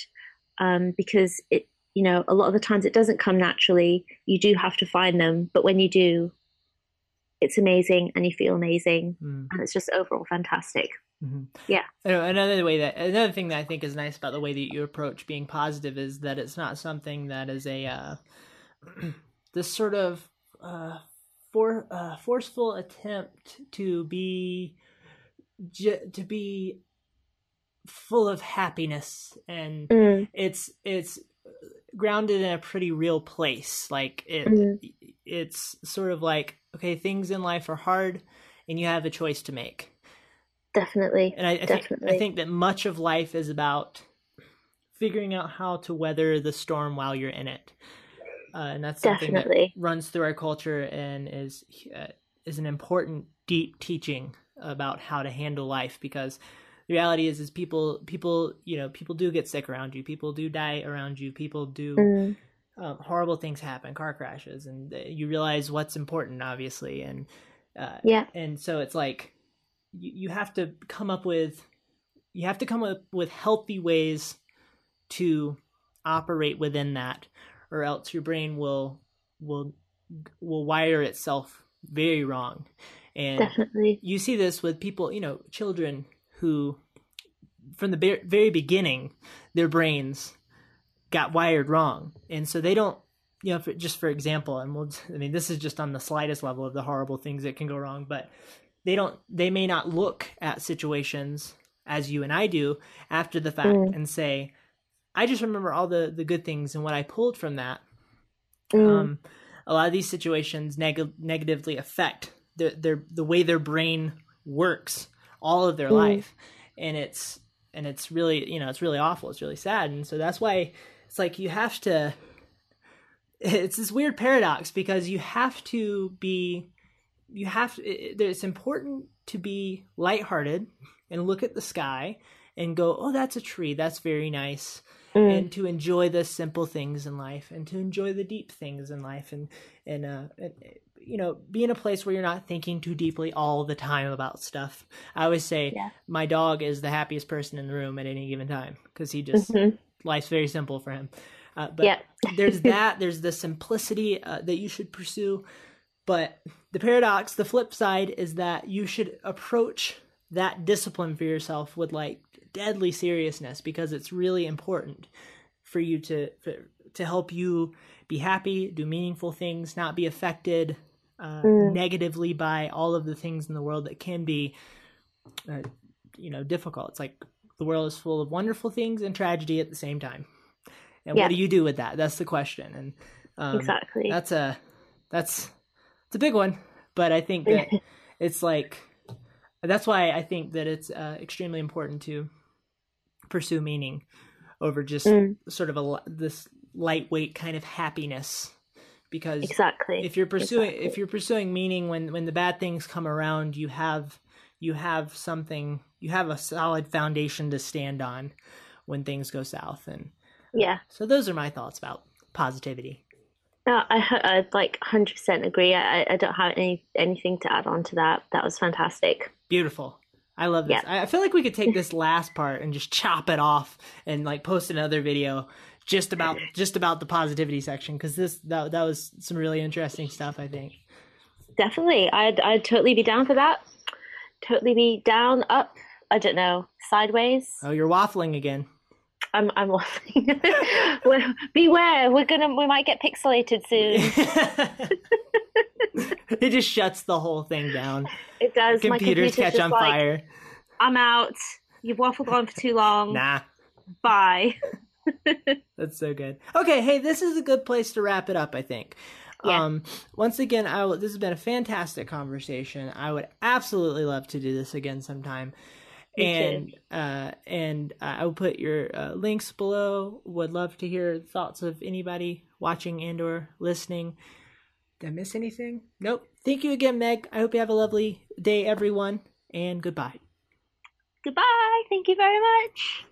because it, a lot of the times it doesn't come naturally. You do have to find them, but when you do, it's amazing and you feel amazing, and it's just overall fantastic. Yeah. Another thing that I think is nice about the way that you approach being positive is that it's not something that is a this sort of forceful attempt to be full of happiness, and it's grounded in a pretty real place. Like it's sort of like, okay, things in life are hard and you have a choice to make. Definitely. And I think that much of life is about figuring out how to weather the storm while you're in it. And that's something that runs through our culture and is an important deep teaching about how to handle life, because the reality is people do get sick around you, people do die around you, people do horrible things happen, car crashes, and you realize what's important, obviously, and so it's like you have to come up with healthy ways to operate within that, or else your brain will wire itself very wrong. And Definitely. You see this with people, children who, from the very beginning, their brains got wired wrong. And so they don't, just for example, this is just on the slightest level of the horrible things that can go wrong, but they may not look at situations as you and I do after the fact and say, I just remember all the good things and what I pulled from that. A lot of these situations negatively affect the way their brain works all of their life, and it's really it's really awful, it's really sad. And so that's why it's like it's this weird paradox, because it's important to be lighthearted and look at the sky and go, oh, that's a tree, that's very nice, and to enjoy the simple things in life and to enjoy the deep things in life, and be in a place where you're not thinking too deeply all the time about stuff. I always say my dog is the happiest person in the room at any given time, because he just, life's very simple for him. But there's the simplicity that you should pursue. But the paradox, the flip side, is that you should approach that discipline for yourself with like deadly seriousness, because it's really important for you to help you be happy, do meaningful things, not be affected negatively by all of the things in the world that can be, difficult. It's like the world is full of wonderful things and tragedy at the same time. And What do you do with that? That's the question. And exactly, that's a big one. But I think that it's like, that's why I think that it's extremely important to pursue meaning over just sort of this lightweight kind of happiness. Because if you're pursuing meaning, when the bad things come around, you have something, you have a solid foundation to stand on when things go south. And so those are my thoughts about positivity. No, I like 100% agree. I don't have anything to add on to that. That was fantastic. Beautiful. I love this. Yeah. I feel like we could take this last part and just chop it off and like post another video just about the positivity section, because that was some really interesting stuff, I think. Definitely. I'd totally be down for that. Totally be down, up, I don't know, sideways. Oh, you're waffling again. I'm laughing. Beware, we might get pixelated soon. It just shuts the whole thing down. It does. Computers catch on fire. I'm out. You've waffled on for too long. Nah. Bye. That's so good. Okay, hey, this is a good place to wrap it up, I think. Yeah. Once again, this has been a fantastic conversation. I would absolutely love to do this again sometime. And I will put your links below. Would love to hear thoughts of anybody watching and or listening. Did I miss anything? Nope. Thank you again, Meg. I hope you have a lovely day, everyone, and goodbye. Goodbye. Thank you very much.